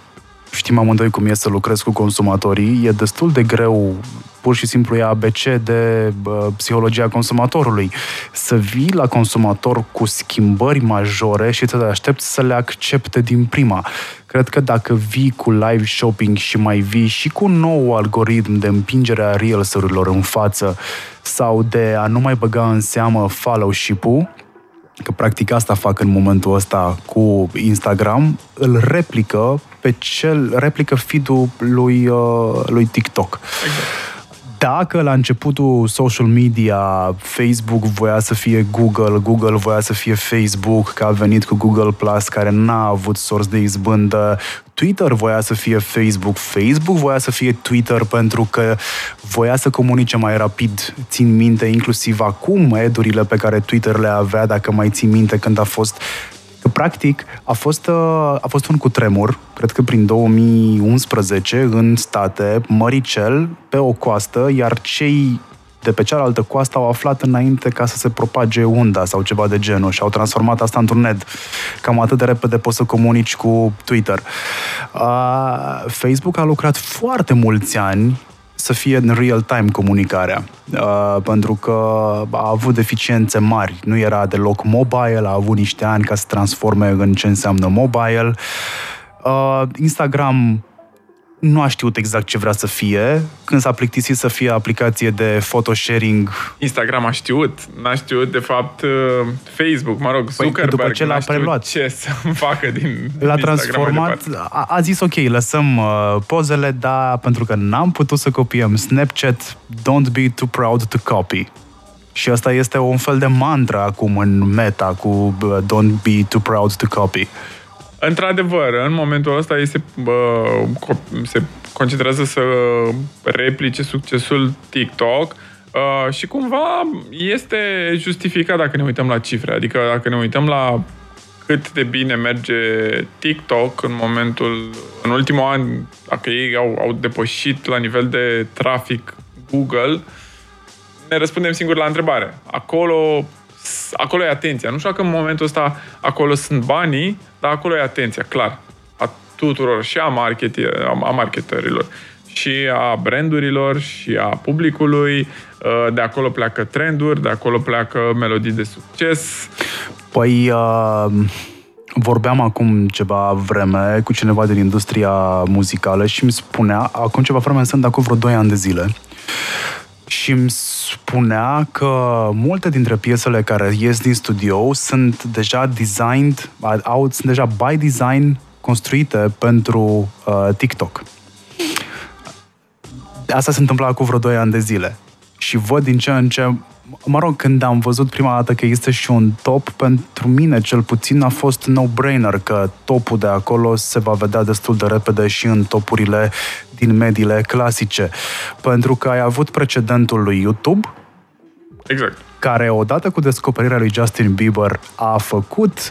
știm amândoi cum e să lucrezi cu consumatorii, e destul de greu, pur și simplu e ABC de psihologia consumatorului. Să vii la consumator cu schimbări majore și te aștepți să le accepte din prima. Cred că dacă vii cu live shopping și mai vii și cu un nou algoritm de împingere a reels-urilor în față sau de a nu mai băga în seamă followership-ul, că practic asta fac în momentul ăsta cu Instagram, îl replică replică feed-ul lui TikTok. Exact. Dacă la începutul social media Facebook voia să fie Google, Google voia să fie Facebook, că a venit cu Google Plus, care n-a avut sorți de izbândă, Twitter voia să fie Facebook, Facebook voia să fie Twitter pentru că voia să comunice mai rapid. Țin minte inclusiv acum ad-urile pe care Twitter le avea, dacă mai țin minte când a fost... Că, practic, a fost un cutremur, cred că prin 2011, în state, Măricel, pe o coastă, iar cei de pe cealaltă coastă au aflat înainte ca să se propage unda sau ceva de genul și au transformat asta într-un ad. Cam atât de repede poți să comunici cu Twitter. Facebook a lucrat foarte mulți ani să fie în real-time comunicarea, pentru că a avut deficiențe mari. Nu era deloc mobile, a avut niște ani ca să transforme în ce înseamnă mobile. Instagram nu a știut exact ce vrea să fie. Când s-a plictisit să fie aplicație de photosharing... Instagram a știut. N-a știut, de fapt, Facebook, mă rog, Zuckerberg, după ce l-a preluat, ce să facă din l-a transformat, a zis, ok, lăsăm pozele, dar pentru că n-am putut să copiem Snapchat, don't be too proud to copy. Și asta este un fel de mantră acum în Meta, cu don't be too proud to copy. Într-adevăr, în momentul ăsta se concentrează să replice succesul TikTok și cumva este justificat dacă ne uităm la cifre. Adică dacă ne uităm la cât de bine merge TikTok în ultimul an, dacă ei au depășit la nivel de trafic Google, ne răspundem singuri la întrebare. Acolo acolo e atenția. Nu știu că în momentul ăsta acolo sunt banii, dar acolo e atenția, clar, a tuturor și a marketerilor și a brandurilor și a publicului. De acolo pleacă trenduri, de acolo pleacă melodii de succes. Păi, vorbeam acum ceva vreme cu cineva din industria muzicală și îmi spunea, acum ceva vreme sunt acum vreo 2 ani de zile, și îmi spunea că multe dintre piesele care ies din studio sunt deja designed, sunt deja by design construite pentru TikTok. Asta se întâmpla acum vreo 2 ani de zile. Și văd din ce în ce... Mă rog, când am văzut prima dată că există și un top, pentru mine cel puțin a fost no-brainer că topul de acolo se va vedea destul de repede și în topurile din mediile clasice. Pentru că ai avut precedentul lui YouTube, exact, care odată cu descoperirea lui Justin Bieber a făcut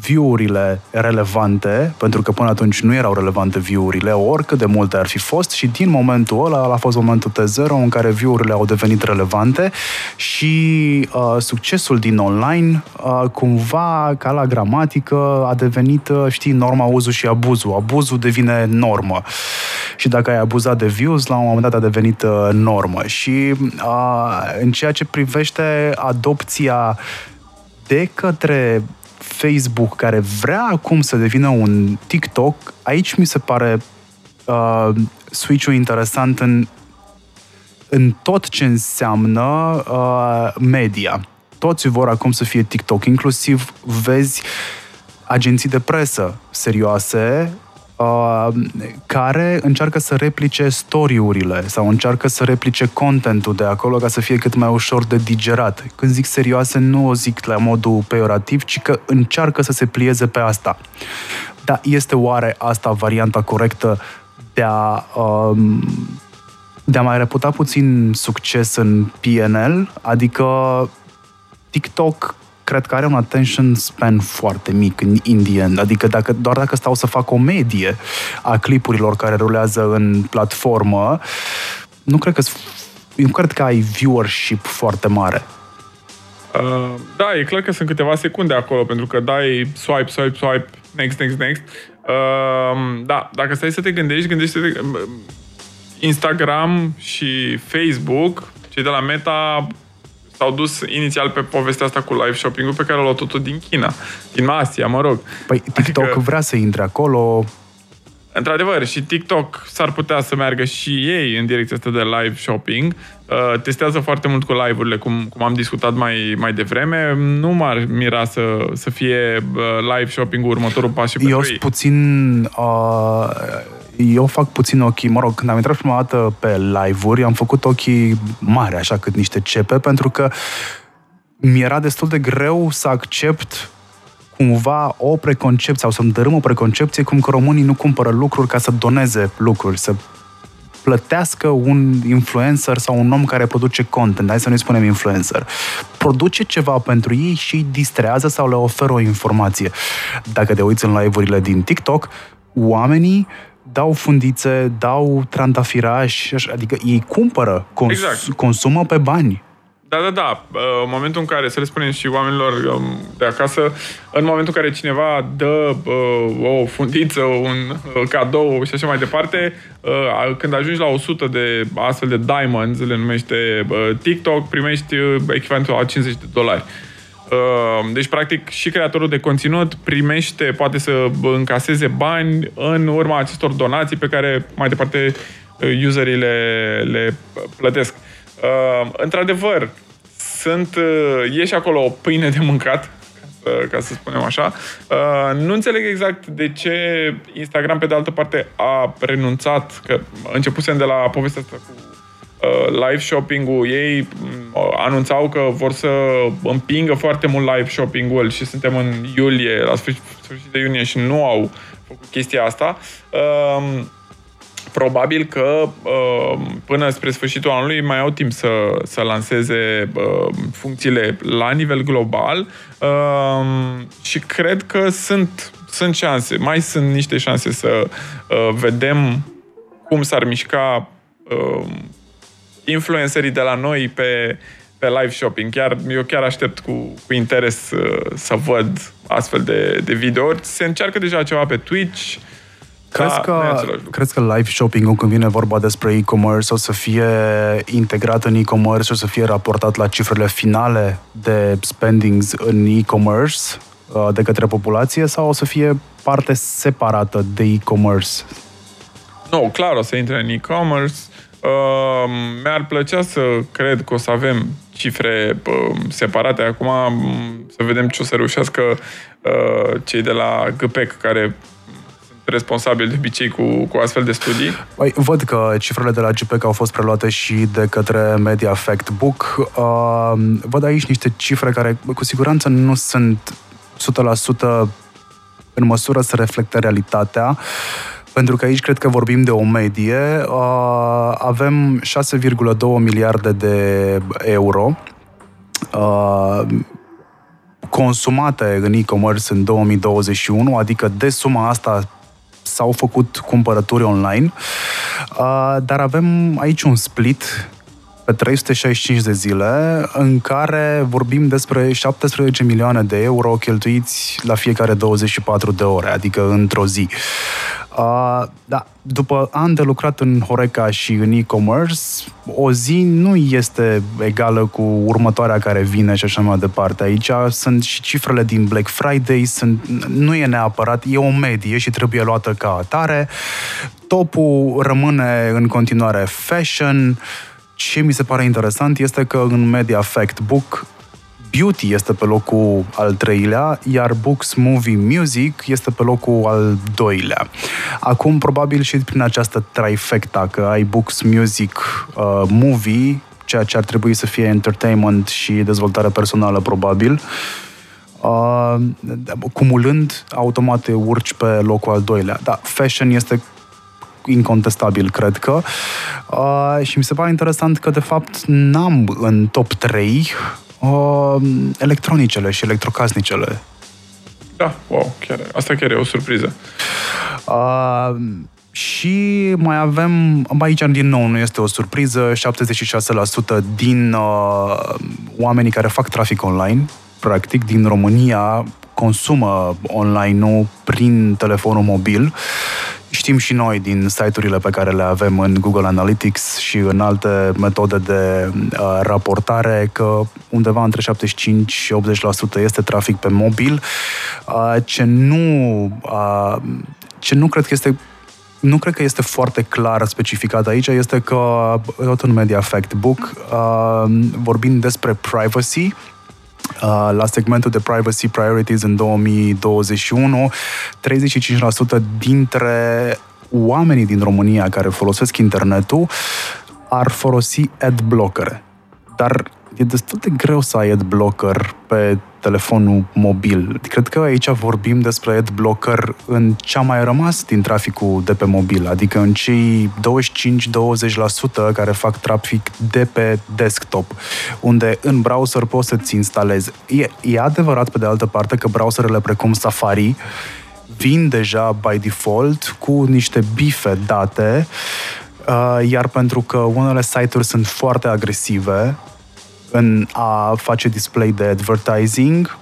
view-urile relevante, pentru că până atunci nu erau relevante view-urile, oricât de multe ar fi fost, și din momentul ăla a fost momentul T0 în care view-urile au devenit relevante și succesul din online cumva, ca la gramatică, a devenit, știi, norma, uzul și abuzul. Abuzul devine normă. Și dacă ai abuzat de views, la un moment dat a devenit normă. Și în ceea ce privește adopția de către Facebook, care vrea acum să devină un TikTok, aici mi se pare switch-ul interesant în tot ce înseamnă media. Toți vor acum să fie TikTok, inclusiv vezi agenții de presă serioase care încearcă să replice story-urile sau încearcă să replice contentul de acolo ca să fie cât mai ușor de digerat. Când zic serioase, nu o zic la modul peiorativ, ci că încearcă să se plieze pe asta. Dar este oare asta varianta corectă de a mai reputa puțin succes în PNL? Adică TikTok cred că are un attention span foarte mic în Indian, adică doar dacă stau să fac o medie a clipurilor care rulează în platformă, nu cred că ai viewership foarte mare. Da, e clar că sunt câteva secunde acolo, pentru că dai swipe, swipe, swipe, next, next, next. Da, dacă stai să te gândești, gândește-te Instagram și Facebook, cei de la Meta s-au dus inițial pe povestea asta cu live shopping-ul pe care l-au luat totul din China, din Asia, mă rog. Păi TikTok adică, vrea să intre acolo. Într-adevăr, și TikTok s-ar putea să meargă și ei în direcția asta de live shopping. Testează foarte mult cu live-urile, cum am discutat mai devreme. Nu m-ar mira să fie live shopping-ul următorul pas și pentru ei. Eu fac puțin ochii, mă rog, când am intrat prima dată pe live-uri, am făcut ochii mari, așa, cât niște cepe, pentru că mi-era destul de greu să accept cumva o preconcepție sau să-mi dărâm o preconcepție cum că românii nu cumpără lucruri ca să doneze lucruri, să plătească un influencer sau un om care produce content, hai să nu-i spunem influencer. Produce ceva pentru ei și îi distrează sau le oferă o informație. Dacă te uiți în live-urile din TikTok, oamenii dau fundițe, dau trandafirași, adică ei cumpără, consumă pe bani. Da. În momentul în care, să le spunem și oamenilor de acasă, în momentul în care cineva dă o fundiță, un cadou și așa mai departe, când ajungi la 100 de astfel de diamonds, le numește TikTok, primești echivalentul la $50. Deci, practic, și creatorul de conținut primește, poate să încaseze bani în urma acestor donații pe care, mai departe, userii le plătesc. Într-adevăr, e și acolo o pâine de mâncat, ca să spunem așa. Nu înțeleg exact de ce Instagram, pe de altă parte, a renunțat, că începusem de la povestea asta cu live shopping-ul, ei anunțau că vor să împingă foarte mult live shopping-ul și suntem în iulie, la sfârșit de iunie, și nu au făcut chestia asta. Probabil că până spre sfârșitul anului mai au timp să lanseze funcțiile la nivel global și cred că sunt șanse, mai sunt niște șanse să vedem cum s-ar mișca influencerii de la noi pe pe live shopping. Eu chiar aștept cu interes să văd astfel de videouri. Se încearcă deja ceva pe Twitch. Crezi că live shopping-ul, când vine vorba despre e-commerce, o să fie integrat în e-commerce, o să fie raportat la cifrele finale de spendings în e-commerce de către populație, sau o să fie parte separată de e-commerce? Nu, clar, o să intre în e-commerce. Mi-ar plăcea să cred că o să avem cifre separate. Acum să vedem ce o să reușească cei de la GPEC, care responsabil de obicei cu astfel de studii. Văd că cifrele de la GPEC au fost preluate și de către Media Factbook. Văd aici niște cifre care cu siguranță nu sunt 100% în măsură să reflecte realitatea, pentru că aici cred că vorbim de o medie. Avem 6,2 miliarde de euro consumate în e-commerce în 2021, adică de suma asta s-au făcut cumpărături online, dar avem aici un split pe 365 de zile în care vorbim despre 17 milioane de euro cheltuiți la fiecare 24 de ore, adică într-o zi. Da, după ani de lucrat în Horeca și în e-commerce, o zi nu este egală cu următoarea care vine și așa mai departe. Aici sunt și cifrele din Black Friday, nu e neapărat, e o medie și trebuie luată ca atare. Topul rămâne în continuare fashion. Ce mi se pare interesant este că în Media Factbook beauty este pe locul al 3-lea, iar books, movie, music este pe locul al 2-lea. Acum, probabil și prin această trifecta, că ai books, music, movie, ceea ce ar trebui să fie entertainment și dezvoltare personală, probabil, cumulând, automat te urci pe locul al 2-lea. Da, fashion este incontestabil, cred că. Și mi se pare interesant că, de fapt, n-am în top 3 electronicele și electrocasnicele. Da, wow, chiar, asta chiar e o surpriză. Și mai avem, aici din nou nu este o surpriză, 76% din oamenii care fac trafic online, practic, din România, consumă online-ul prin telefonul mobil. Știm și noi din site-urile pe care le avem în Google Analytics și în alte metode de raportare că undeva între 75 și 80% este trafic pe mobil, ce nu cred că este foarte clar specificat aici este că, tot în Media Factbook, vorbind despre privacy, la segmentul de Privacy Priorities în 2021, 35% dintre oamenii din România care folosesc internetul ar folosi adblockere. Dar e destul de greu să ai adblocker pe telefonul mobil. Cred că aici vorbim despre adblocker în ce-a mai rămas din traficul de pe mobil, adică în cei 25-20% care fac trafic de pe desktop, unde în browser poți să-ți instalezi. E adevărat, pe de altă parte, că browserele precum Safari vin deja by default cu niște bife date, iar pentru că unele site-uri sunt foarte agresive în a face display de advertising,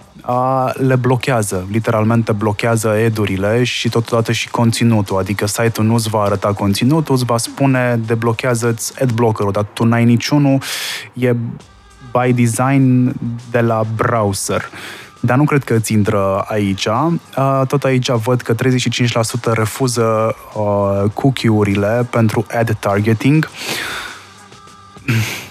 le blochează, literalmente blochează ad-urile și totodată și conținutul, adică site-ul nu îți va arăta conținutul, îți va spune deblochează-ți adblocker-ul, dar tu n-ai niciunul, e by design de la browser. Dar nu cred că îți intră aici. Tot aici văd că 35% refuză cookie-urile pentru ad-targeting.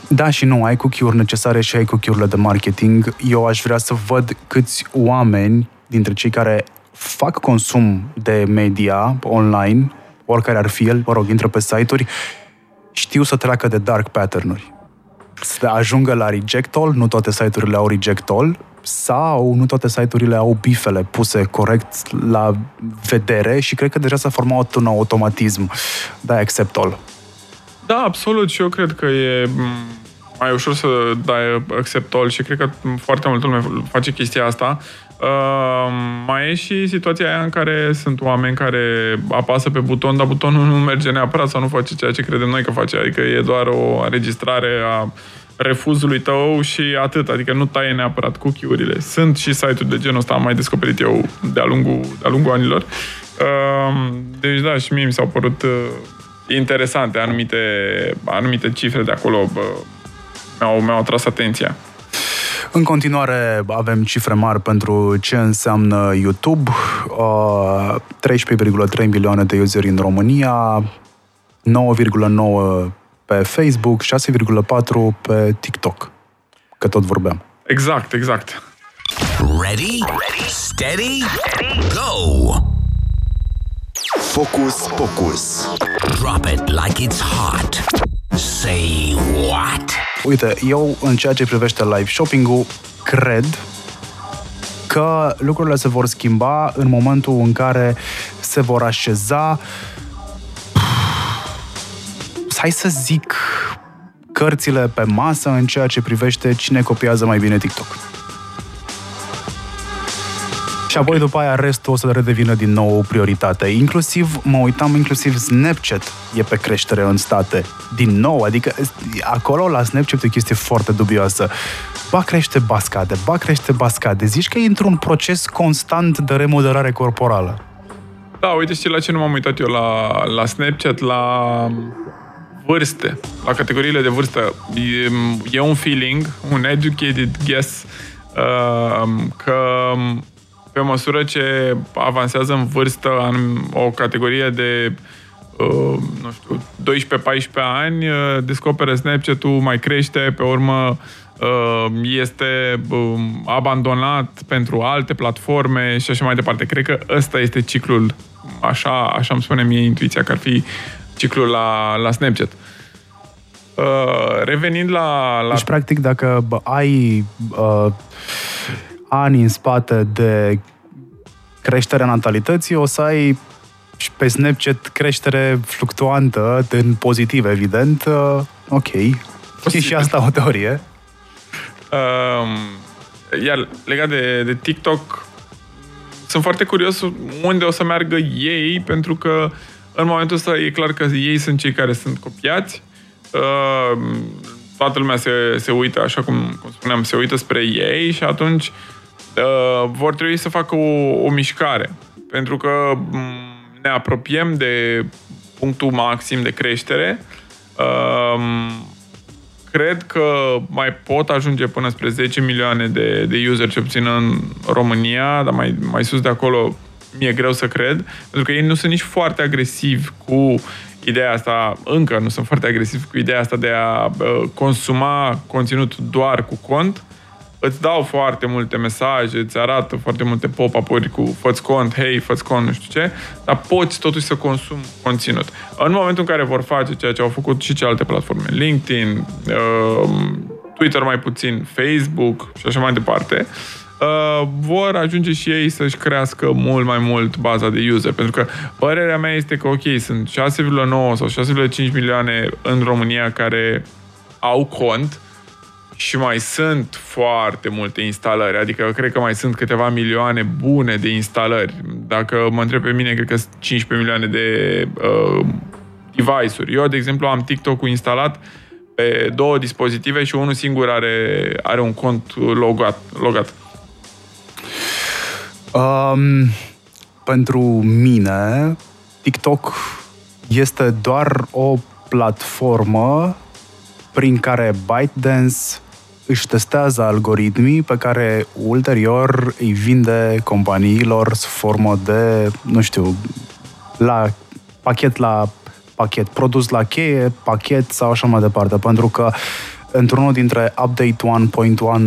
Da și nu, ai cookie-uri necesare și ai cookie-urile de marketing. Eu aș vrea să văd câți oameni dintre cei care fac consum de media online, oricare ar fi el, intră pe site-uri, știu să treacă de dark pattern-uri. Să ajungă la reject all, nu toate site-urile au reject all, sau nu toate site-urile au bifele puse corect la vedere și cred că deja s-a format un automatism de accept all. Da, absolut, și eu cred că e mai ușor să dai accept all și cred că foarte multă lume face chestia asta. Mai e și situația aia în care sunt oameni care apasă pe buton, dar butonul nu merge neapărat sau nu face ceea ce credem noi că face, adică e doar o înregistrare a refuzului tău și atât. Adică nu taie neapărat cookie-urile. Sunt și site-uri de genul ăsta, am mai descoperit eu de-a lungul anilor. Deci da, și mie mi s-au părut interesante anumite cifre de acolo, mi-au atras atenția. În continuare avem cifre mari pentru ce înseamnă YouTube. 13,3 milioane de useri în România, 9,9 pe Facebook, 6,4 pe TikTok, că tot vorbeam. Exact. Ready, steady, go! Focus. Drop it like it's hot. Say what? Uite, eu în ceea ce privește live shopping-ul, cred că lucrurile se vor schimba în momentul în care se vor așeza, hai să zic, cărțile pe masă în ceea ce privește cine copiază mai bine TikTok. Și apoi după aia restul o să redevină din nou o prioritate. Mă uitam, inclusiv Snapchat e pe creștere în state. Din nou, adică acolo la Snapchat e o chestie foarte dubioasă. Ba crește, ba scade. Zici că e într-un proces constant de remodelare corporală. Da, uite, știi la ce nu m-am uitat eu la Snapchat, la vârste, la categoriile de vârstă. E un feeling, un educated guess, că pe măsură ce avansează în vârstă o categorie de, nu știu, 12-14 ani, descoperă Snapchat-ul, mai crește, pe urmă este abandonat pentru alte platforme și așa mai departe. Cred că ăsta este ciclul, așa îmi spune mie intuiția, că ar fi ciclul la Snapchat. Revenind la... Deci, practic, dacă ai... ani în spate de creșterea natalității, o să ai și pe Snapchat creștere fluctuantă, în pozitiv, evident. Ok. E și asta o teorie. Iar legat de TikTok, sunt foarte curios unde o să meargă ei, pentru că în momentul ăsta e clar că ei sunt cei care sunt copiați. Toată lumea se uită, așa cum spuneam, se uită spre ei și atunci vor trebui să facă o mișcare, pentru că ne apropiem de punctul maxim de creștere. Cred că mai pot ajunge până spre 10 milioane de useri, ce puțin în România, dar mai sus de acolo mi-e greu să cred, pentru că ei nu sunt nici foarte agresivi cu ideea asta, încă nu sunt foarte agresivi cu ideea asta de a consuma conținut doar cu cont. Îți dau foarte multe mesaje, îți arată foarte multe pop-up-uri cu fă-ți cont, hei, fă-ți cont, nu știu ce, dar poți totuși să consumi conținut. În momentul în care vor face ceea ce au făcut și celelalte platforme, LinkedIn, Twitter mai puțin, Facebook și așa mai departe, vor ajunge și ei să-și crească mult mai mult baza de user, pentru că părerea mea este că, ok, sunt 6,9 sau 6,5 milioane în România care au cont și mai sunt foarte multe instalări, adică cred că mai sunt câteva milioane bune de instalări. Dacă mă întreb pe mine, cred că sunt 15 milioane de device-uri. Eu, de exemplu, am TikTok-ul instalat pe 2 dispozitive și unul singur are un cont logat. Pentru mine, TikTok este doar o platformă prin care ByteDance își testează algoritmii pe care ulterior îi vinde companiilor sub formă de, nu știu, la pachet, produs la cheie, pachet sau așa mai departe, pentru că într-unul dintre update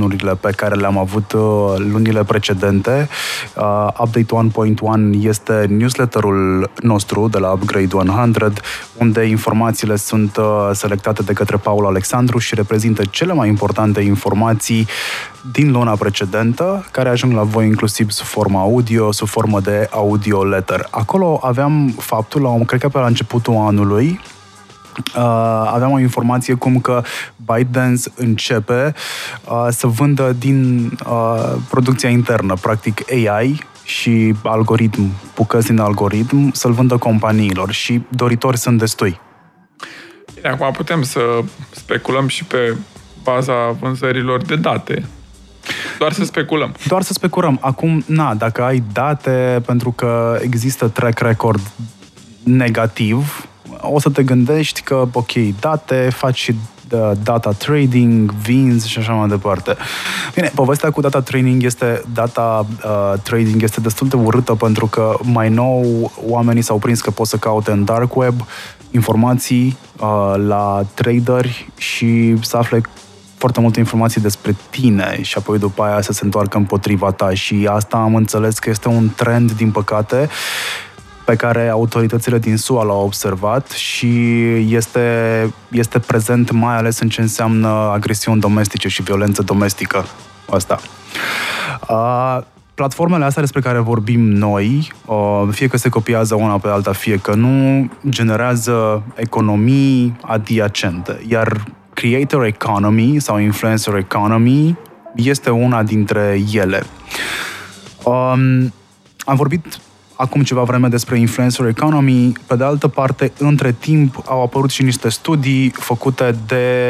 1.1-urile pe care le-am avut lunile precedente, update 1.1 este newsletterul nostru de la Upgrade 100, unde informațiile sunt selectate de către Paul Alexandru și reprezintă cele mai importante informații din luna precedentă, care ajung la voi inclusiv sub formă audio, sub formă de audio letter. Acolo aveam faptul, cred că pe la începutul anului, aveam o informație cum că ByteDance începe să vândă din producția internă, practic AI și algoritm, bucăți din algoritm, să-l vândă companiilor și doritori sunt destui. Bine, acum putem să speculăm și pe baza vânzărilor de date. Doar să speculăm. Doar să speculăm. Acum, dacă ai date, pentru că există track record negativ, o să te gândești că, ok, date, faci și data trading, vinzi și așa mai departe. Bine, povestea cu data trading este destul de urâtă, pentru că mai nou oamenii s-au prins că pot să caute în dark web informații la traderi și să afle foarte multe informații despre tine și apoi după aia să se întoarcă împotriva ta. Și asta am înțeles că este un trend, din păcate, pe care autoritățile din SUA l-au observat și este prezent mai ales în ce înseamnă agresiuni domestice și violență domestică. Asta. Platformele astea despre care vorbim noi, fie că se copiază una pe alta, fie că nu, generează economii adiacente. Iar creator economy sau influencer economy este una dintre ele. Am vorbit acum ceva vreme despre influencer economy. Pe de altă parte, între timp au apărut și niște studii făcute de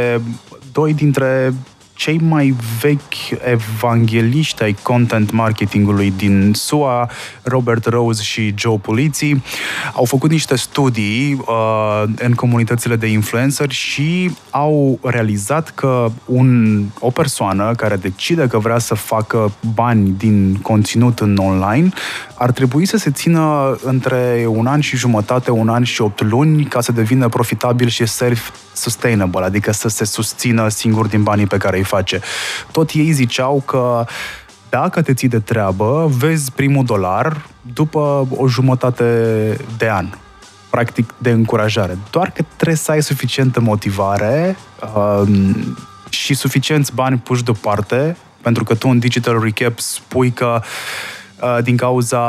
doi dintre cei mai vechi evangeliști ai content marketingului din SUA, Robert Rose și Joe Pulizzi. Au făcut niște studii în comunitățile de influencer și au realizat că o persoană care decide că vrea să facă bani din conținut în online ar trebui să se țină între 1 an și jumătate, 1 an și 8 luni ca să devină profitabil și self-sustainable, adică să se susțină singur din banii pe care îi face. Tot ei ziceau că dacă te ții de treabă, vezi primul $1 după o jumătate de an. Practic de încurajare. Doar că trebuie să ai suficientă motivare și suficienți bani puși deoparte, pentru că tu în Digital Recap spui că din cauza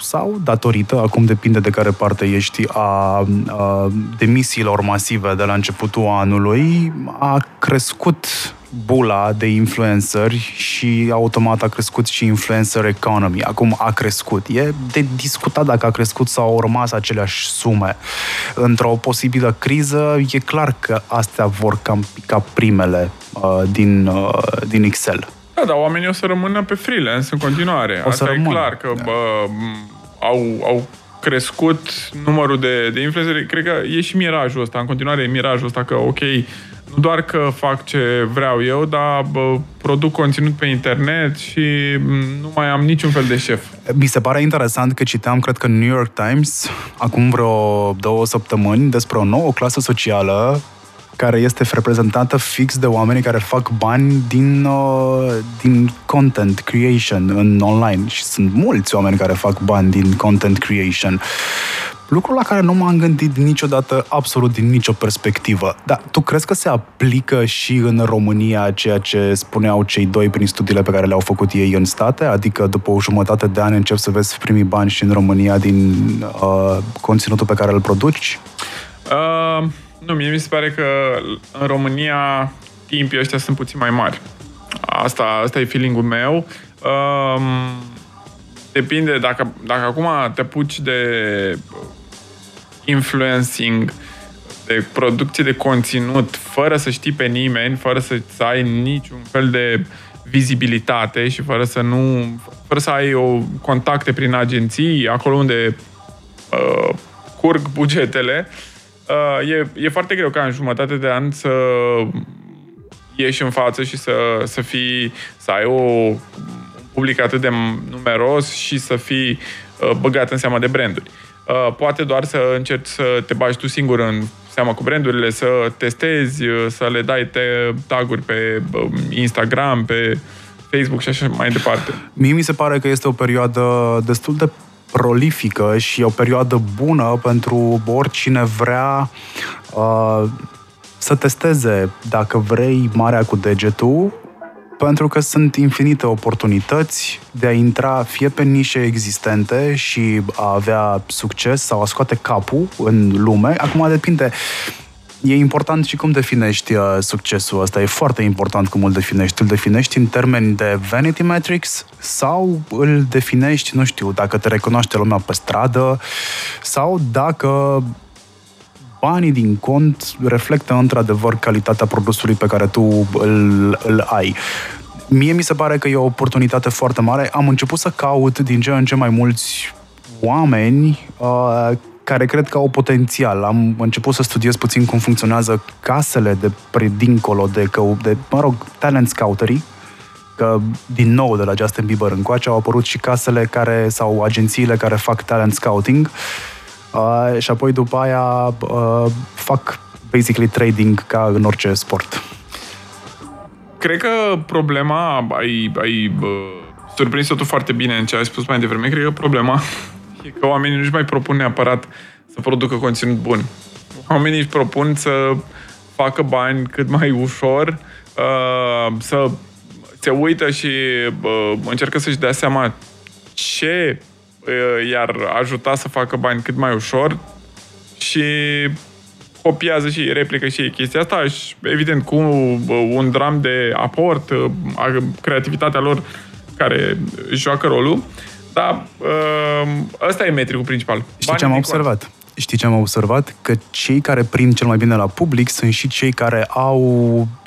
sau datorită, acum depinde de care parte ești, a demisiilor masive de la începutul anului, a crescut bula de influenceri și automat a crescut și influencer economy. Acum a crescut. E de discutat dacă a crescut sau au rămas aceleași sume. Într-o posibilă criză, e clar că astea vor cam pica primele din Excel. Da, oamenii o să rămână pe freelance în continuare. Asta e clar că au crescut numărul de influenceri. Cred că e și mirajul ăsta. În continuare e mirajul ăsta că, ok, nu doar că fac ce vreau eu, dar produc conținut pe internet și nu mai am niciun fel de șef. Mi se pare interesant că citeam, cred că New York Times, acum vreo 2 săptămâni, despre o nouă clasă socială care este reprezentată fix de oamenii care fac bani din content creation în online. Și sunt mulți oameni care fac bani din content creation. Lucrul la care nu m-am gândit niciodată, absolut din nicio perspectivă. Dar tu crezi că se aplică și în România ceea ce spuneau cei doi prin studiile pe care le-au făcut ei în state? Adică după o jumătate de ani încep să vezi primii bani și în România din conținutul pe care îl produci? Nu, mie mi se pare că în România timpii ăștia sunt puțin mai mari. Asta e feeling-ul meu. Depinde, dacă acum te apuci de influencing, de producție de conținut, fără să știi pe nimeni, fără să ai niciun fel de vizibilitate și fără să ai contacte prin agenții, acolo unde curg bugetele, e foarte greu ca în jumătate de an să ieși în față și să ai o public atât de numeros și să fii băgat în seama de branduri. Poate doar să încerci să te bagi tu singur în seama cu brandurile, să testezi, să le dai tag-uri pe Instagram, pe Facebook și așa mai departe. Mie mi se pare că este o perioadă destul de prolifică și o perioadă bună pentru oricine vrea să testeze, dacă vrei, marea cu degetul, pentru că sunt infinite oportunități de a intra fie pe nișe existente și a avea succes sau a scoate capul în lume. Acum depinde. E important și cum definești succesul ăsta. E foarte important cum îl definești. Îl definești în termeni de vanity metrics sau îl definești, nu știu, dacă te recunoaște lumea pe stradă sau dacă banii din cont reflectă într-adevăr calitatea produsului pe care tu îl ai. Mie mi se pare că e o oportunitate foarte mare. Am început să caut din ce în ce mai mulți oameni care cred că au potențial. Am început să studiez puțin cum funcționează casele de dincolo de talent scouterii, că din nou de la Justin Bieber încoace au apărut și casele care sau agențiile care fac talent scouting și apoi după aia fac basically trading ca în orice sport. Cred că problema, surprins-o tu foarte bine în ce ai spus mai devreme, cred că problema e că oamenii nu-și mai propun neapărat să producă conținut bun. Oamenii își propun să facă bani cât mai ușor, să se uită și încercă să-și dea seama ce i-ar ajuta să facă bani cât mai ușor și copiază și replică și chestia asta și, evident, cu un dram de aport, creativitatea lor care joacă rolul, dar ăsta e metricul principal. Știi ce am observat? Că cei care prind cel mai bine la public sunt și cei care au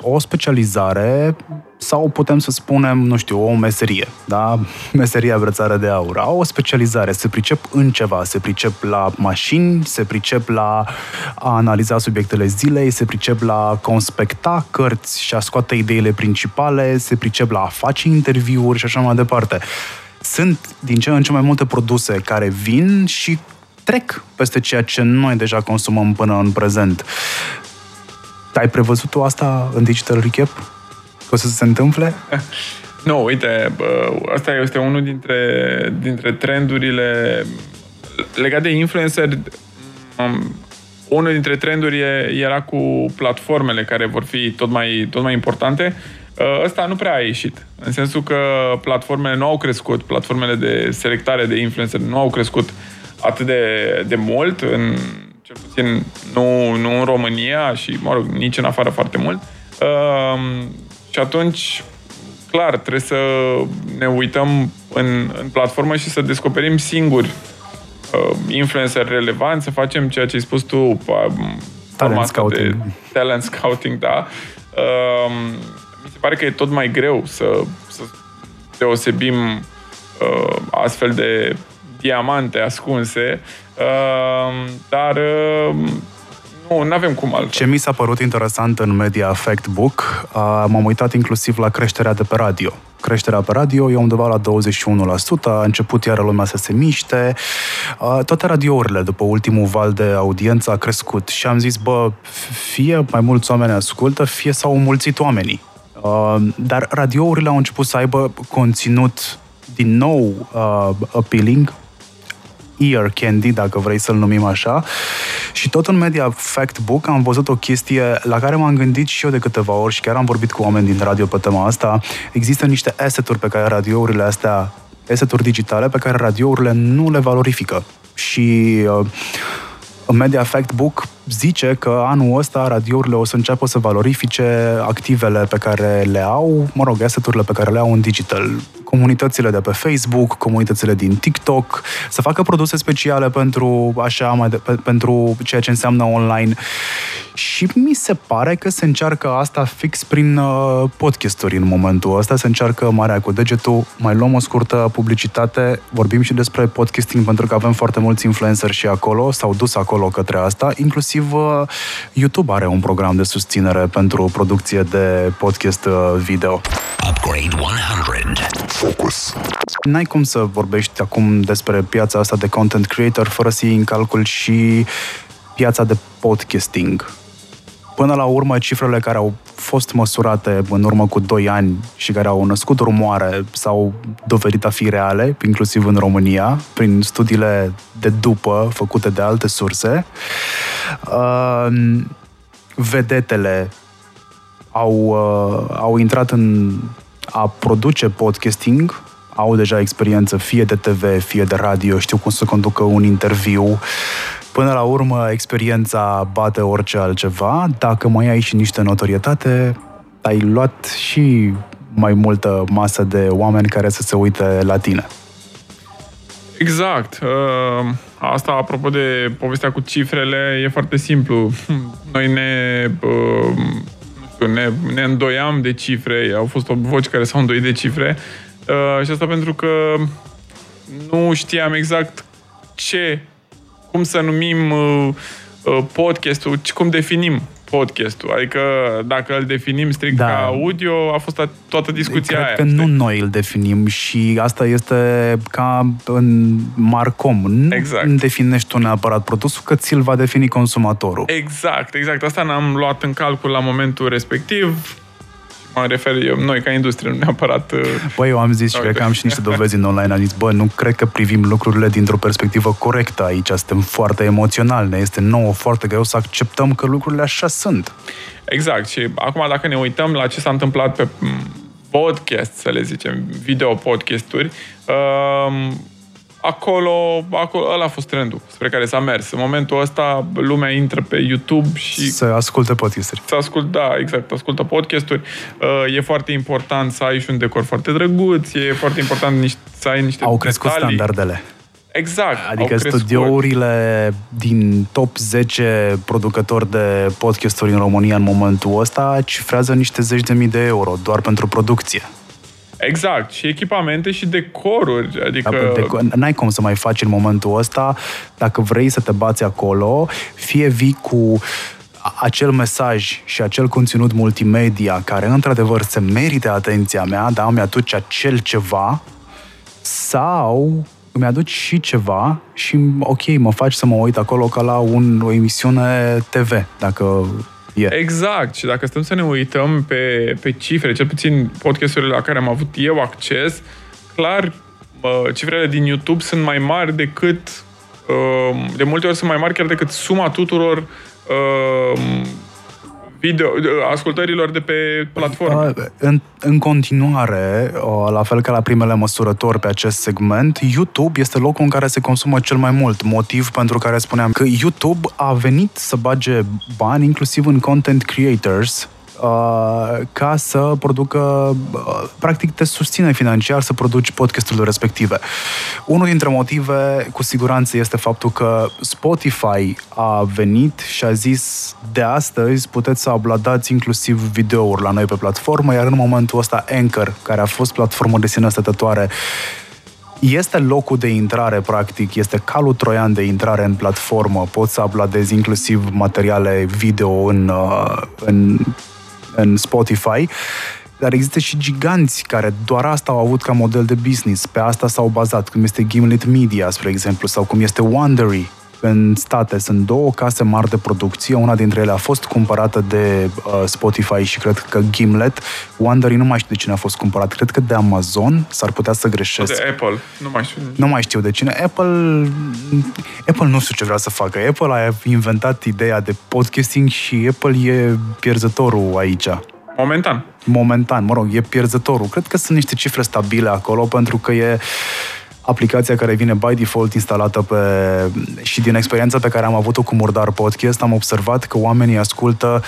o specializare sau putem să spunem, nu știu, o meserie, da? Meseria brățară de aur. Au o specializare, se pricep în ceva, se pricep la mașini, se pricep la a analiza subiectele zilei, se pricep la conspecta cărți și a scoate ideile principale, se pricep la a face interviuri și așa mai departe. Sunt din ce în ce mai multe produse care vin și trec peste ceea ce noi deja consumăm până în prezent. Ai prevăzut tu asta în Digital Recap? Că o să se întâmple? Nu, uite, asta este unul dintre trendurile legate de influencer. Unul dintre trenduri era cu platformele care vor fi tot mai importante. Ăsta nu prea a ieșit, în sensul că platformele nu au crescut, platformele de selectare de influencer nu au crescut atât de mult, cel puțin nu în România și, mă rog, nici în afară foarte mult. Și atunci, clar, trebuie să ne uităm în platformă și să descoperim singuri influencer relevant, să facem ceea ce ai spus tu, talent scouting, da. Mi se pare că e tot mai greu să deosebim astfel de diamante ascunse, dar nu avem cum altfel. Ce mi s-a părut interesant în Media Factbook, m-am uitat inclusiv la creșterea de pe radio. Creșterea pe radio e undeva la 21%, a început iară lumea să se miște. Toate radiourile, după ultimul val de audiență, a crescut și am zis, bă, fie mai mulți oameni ascultă, fie s-au înmulțit oamenii. Dar radiourile au început să aibă conținut din nou appealing, ear candy, dacă vrei să-l numim așa. Și tot în Media Factbook am văzut o chestie la care m-am gândit și eu de câteva ori și chiar am vorbit cu oameni din radio pe tema asta. Există niște asset-uri pe care radiourile astea, asset-uri digitale pe care radiourile nu le valorifică. Și Media Factbook zice că anul ăsta radiourile o să înceapă să valorifice activele pe care le au, mă rog, asset-urile pe care le au în digital. Comunitățile de pe Facebook, comunitățile din TikTok, să facă produse speciale pentru ceea ce înseamnă online. Și mi se pare că se încearcă asta fix prin podcasturi în momentul ăsta, se încearcă marea cu degetul, mai luăm o scurtă publicitate, vorbim și despre podcasting pentru că avem foarte mulți influenceri și acolo, s-au dus acolo către asta, inclusiv YouTube are un program de susținere pentru producție de podcast video. Upgrade 100. Focus. N-ai cum să vorbești acum despre piața asta de content creator fără să iei în calcul și piața de podcasting. Până la urmă, cifrele care au fost măsurate în urmă cu 2 ani și care au născut rumoare s-au dovedit a fi reale, inclusiv în România, prin studiile de după, făcute de alte surse. Vedetele au intrat în a produce podcasting, au deja experiență fie de TV, fie de radio, știu cum să conducă un interviu. Până la urmă, experiența bate orice altceva. Dacă mai ai și niște notorietate, ai luat și mai multă masă de oameni care să se uite la tine. Exact. Asta, apropo de povestea cu cifrele, e foarte simplu. Noi ne îndoiam de cifre, au fost voci care s-au îndoit de cifre și asta pentru că nu știam exact cum să numim podcastul, cum definim podcastul. Adică dacă îl definim strict ca audio, a fost toată discuția aia. Cred că nu noi îl definim și asta este ca în Marcom. Nu definești tu neapărat produsul, că ți-l va defini consumatorul. Exact. Asta n-am luat în calcul la momentul respectiv. Mă refer eu, noi ca industrie, nu neapărat... Băi, eu am zis și cred că am și niște dovezi în online, am zis, nu cred că privim lucrurile dintr-o perspectivă corectă aici, suntem foarte emoționali, ne este nouă foarte greu să acceptăm că lucrurile așa sunt. Exact, și acum dacă ne uităm la ce s-a întâmplat pe podcast, să le zicem, video-podcasturi, acolo ăla a fost trendul spre care s-a mers. În momentul ăsta lumea intră pe YouTube și... Să asculte podcasturi. Ascultă podcasturi. E foarte important să ai și un decor foarte drăguț, e foarte important să ai niște detalii. Au crescut standardele. Exact. Adică studiourile din top 10 producători de podcasturi în România în momentul ăsta cifrează niște 10.000 de euro doar pentru producție. Exact. Și echipamente și decoruri. Adică... N-ai cum să mai faci în momentul ăsta. Dacă vrei să te bați acolo, fie vii cu acel mesaj și acel conținut multimedia care, într-adevăr, se merită atenția mea, dar îmi aduce acel ceva, sau îmi aduci și ceva și, ok, mă faci să mă uit acolo ca la o emisiune TV, dacă... Yeah. Exact. Și dacă stăm să ne uităm pe cifre, cel puțin podcasturile la care am avut eu acces, clar, cifrele din YouTube sunt mai mari decât, de multe ori sunt mai mari chiar decât suma tuturor ascultărilor de pe platformă. În continuare, la fel ca la primele măsurători pe acest segment, YouTube este locul în care se consumă cel mai mult. Motiv pentru care spuneam că YouTube a venit să bage bani inclusiv în content creators ca să producă, practic te susține financiar să produci podcasturile respective. Unul dintre motive, cu siguranță, este faptul că Spotify a venit și a zis de astăzi puteți să uploadați inclusiv videouri la noi pe platformă, iar în momentul ăsta Anchor, care a fost platformă de sine stătătoare, este locul de intrare, practic, este calul troian de intrare în platformă. Poți să uploadezi inclusiv materiale video în Spotify, dar există și giganți care doar asta au avut ca model de business, pe asta s-au bazat, cum este Gimlet Media, spre exemplu, sau cum este Wondery în state. Sunt două case mari de producție, una dintre ele a fost cumpărată de Spotify și cred că Gimlet. Wondery nu mai știu de cine a fost cumpărat, cred că de Amazon, s-ar putea să greșesc. De Apple, nu mai știu de cine. Apple nu știu ce vrea să facă. Apple a inventat ideea de podcasting și Apple e pierzătorul aici. Momentan, mă rog, e pierzătorul. Cred că sunt niște cifre stabile acolo pentru că e aplicația care vine by default instalată și din experiența pe care am avut-o cu Murdar Podcast, am observat că oamenii ascultă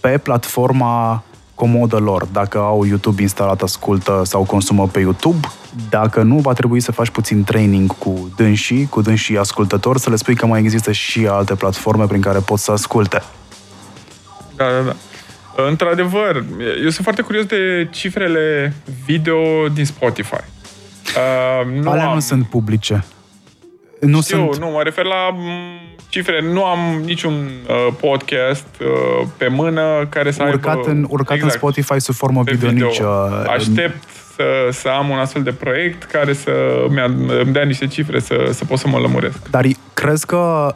pe platforma comodă lor. Dacă au YouTube instalat, ascultă sau consumă pe YouTube. Dacă nu, va trebui să faci puțin training cu dânsii ascultători, să le spui că mai există și alte platforme prin care poți să asculte. Da. Într-adevăr, eu sunt foarte curios de cifrele video din Spotify. Alea nu sunt publice. Nu, mă refer la cifre. Nu am niciun podcast pe mână care să urcat în Spotify sub formă video. Aștept să am un astfel de proiect care să îmi dea niște cifre să pot să mă lămuresc. Dar crezi că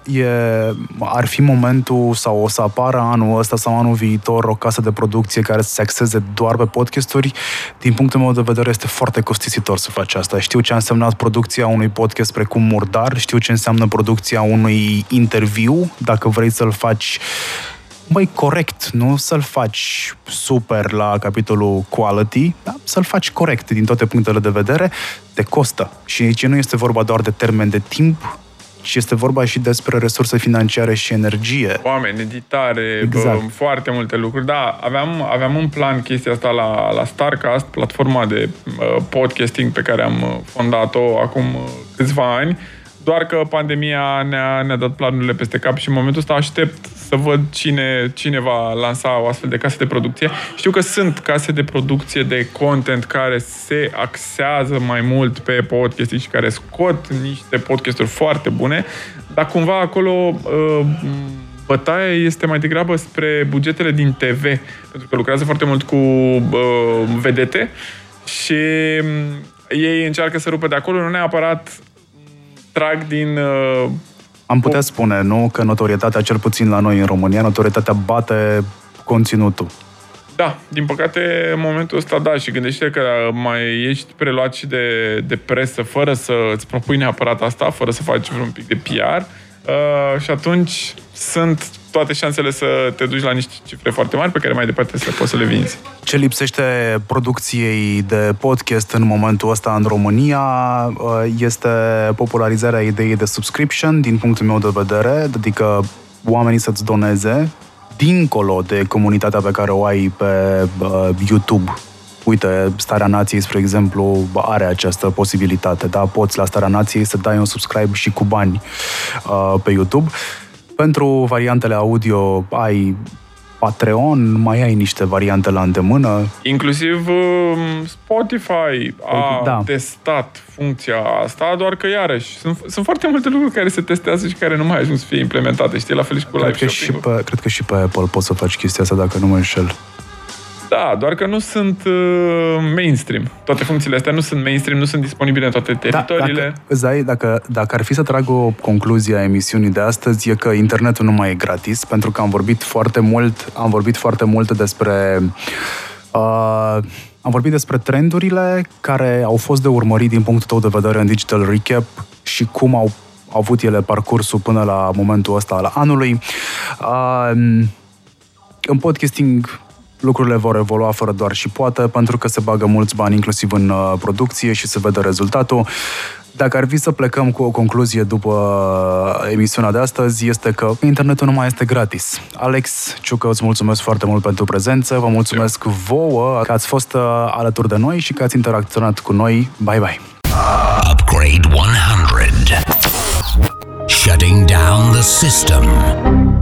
ar fi momentul sau o să apară anul ăsta sau anul viitor o casă de producție care să se axeze doar pe podcasturi? Din punctul meu de vedere este foarte costisitor să faci asta. Știu ce a însemnat producția unui podcast precum Murdar, știu ce înseamnă producția unui interviu, dacă vrei să-l faci corect, nu să-l faci super la capitolul quality, dar să-l faci corect din toate punctele de vedere, te costă. Și aici nu este vorba doar de termen de timp, ci este vorba și despre resurse financiare și energie. Oameni, editare, exact. Foarte multe lucruri. Da, aveam în plan chestia asta la Starcast, platforma de podcasting pe care am fondat-o acum câțiva ani, doar că pandemia ne-a dat planurile peste cap și în momentul ăsta aștept să văd cine va lansa o astfel de casă de producție. Știu că sunt case de producție de content care se axează mai mult pe podcasting și care scot niște podcasturi foarte bune, dar cumva acolo bătaia este mai degrabă spre bugetele din TV, pentru că lucrează foarte mult cu vedete și ei încearcă să rupă de acolo, nu neapărat trag din... Am putea spune, nu? Că notorietatea, cel puțin la noi în România, notorietatea bate conținutul. Da, din păcate, în momentul ăsta, da, și gândește că mai ești preluat și de presă fără să îți propui neapărat asta, fără să faci vreun pic de PR, și atunci sunt toate șansele să te duci la niște cifre foarte mari pe care mai departe să poți să le vinzi. Ce lipsește producției de podcast în momentul ăsta în România este popularizarea ideii de subscription, din punctul meu de vedere, adică oamenii să-ți doneze dincolo de comunitatea pe care o ai pe YouTube. Uite, Starea Nației, spre exemplu, are această posibilitate, da? Poți la Starea Nației să dai un subscribe și cu bani pe YouTube. Pentru variantele audio ai Patreon, mai ai niște variante la îndemână. Inclusiv Spotify a testat funcția asta, doar că iarăși sunt foarte multe lucruri care se testează și care nu mai ajung să fie implementate, știi? La fel și cu live shopping. Cred că și pe Apple poți să faci chestia asta, dacă nu mă înșel. Da, doar că nu sunt mainstream. Toate funcțiile astea nu sunt mainstream, nu sunt disponibile în toate teritoriile. Da, dacă ar fi să trag o concluzie a emisiunii de astăzi, e că internetul nu mai e gratis, pentru că am vorbit foarte mult despre... Am vorbit despre trendurile care au fost de urmărit din punctul tău de vedere în Digital Recap și cum au avut ele parcursul până la momentul ăsta al anului. În podcasting... lucrurile vor evolua fără doar și poate, pentru că se bagă mulți bani inclusiv în producție și se vede rezultatul. Dacă ar fi să plecăm cu o concluzie după emisiunea de astăzi, este că internetul nu mai este gratis. Alex Ciucă, îți mulțumesc foarte mult pentru prezență, vă mulțumesc vouă că ați fost alături de noi și că ați interacționat cu noi. Bye, bye! Upgrade 100. Shutting down the system.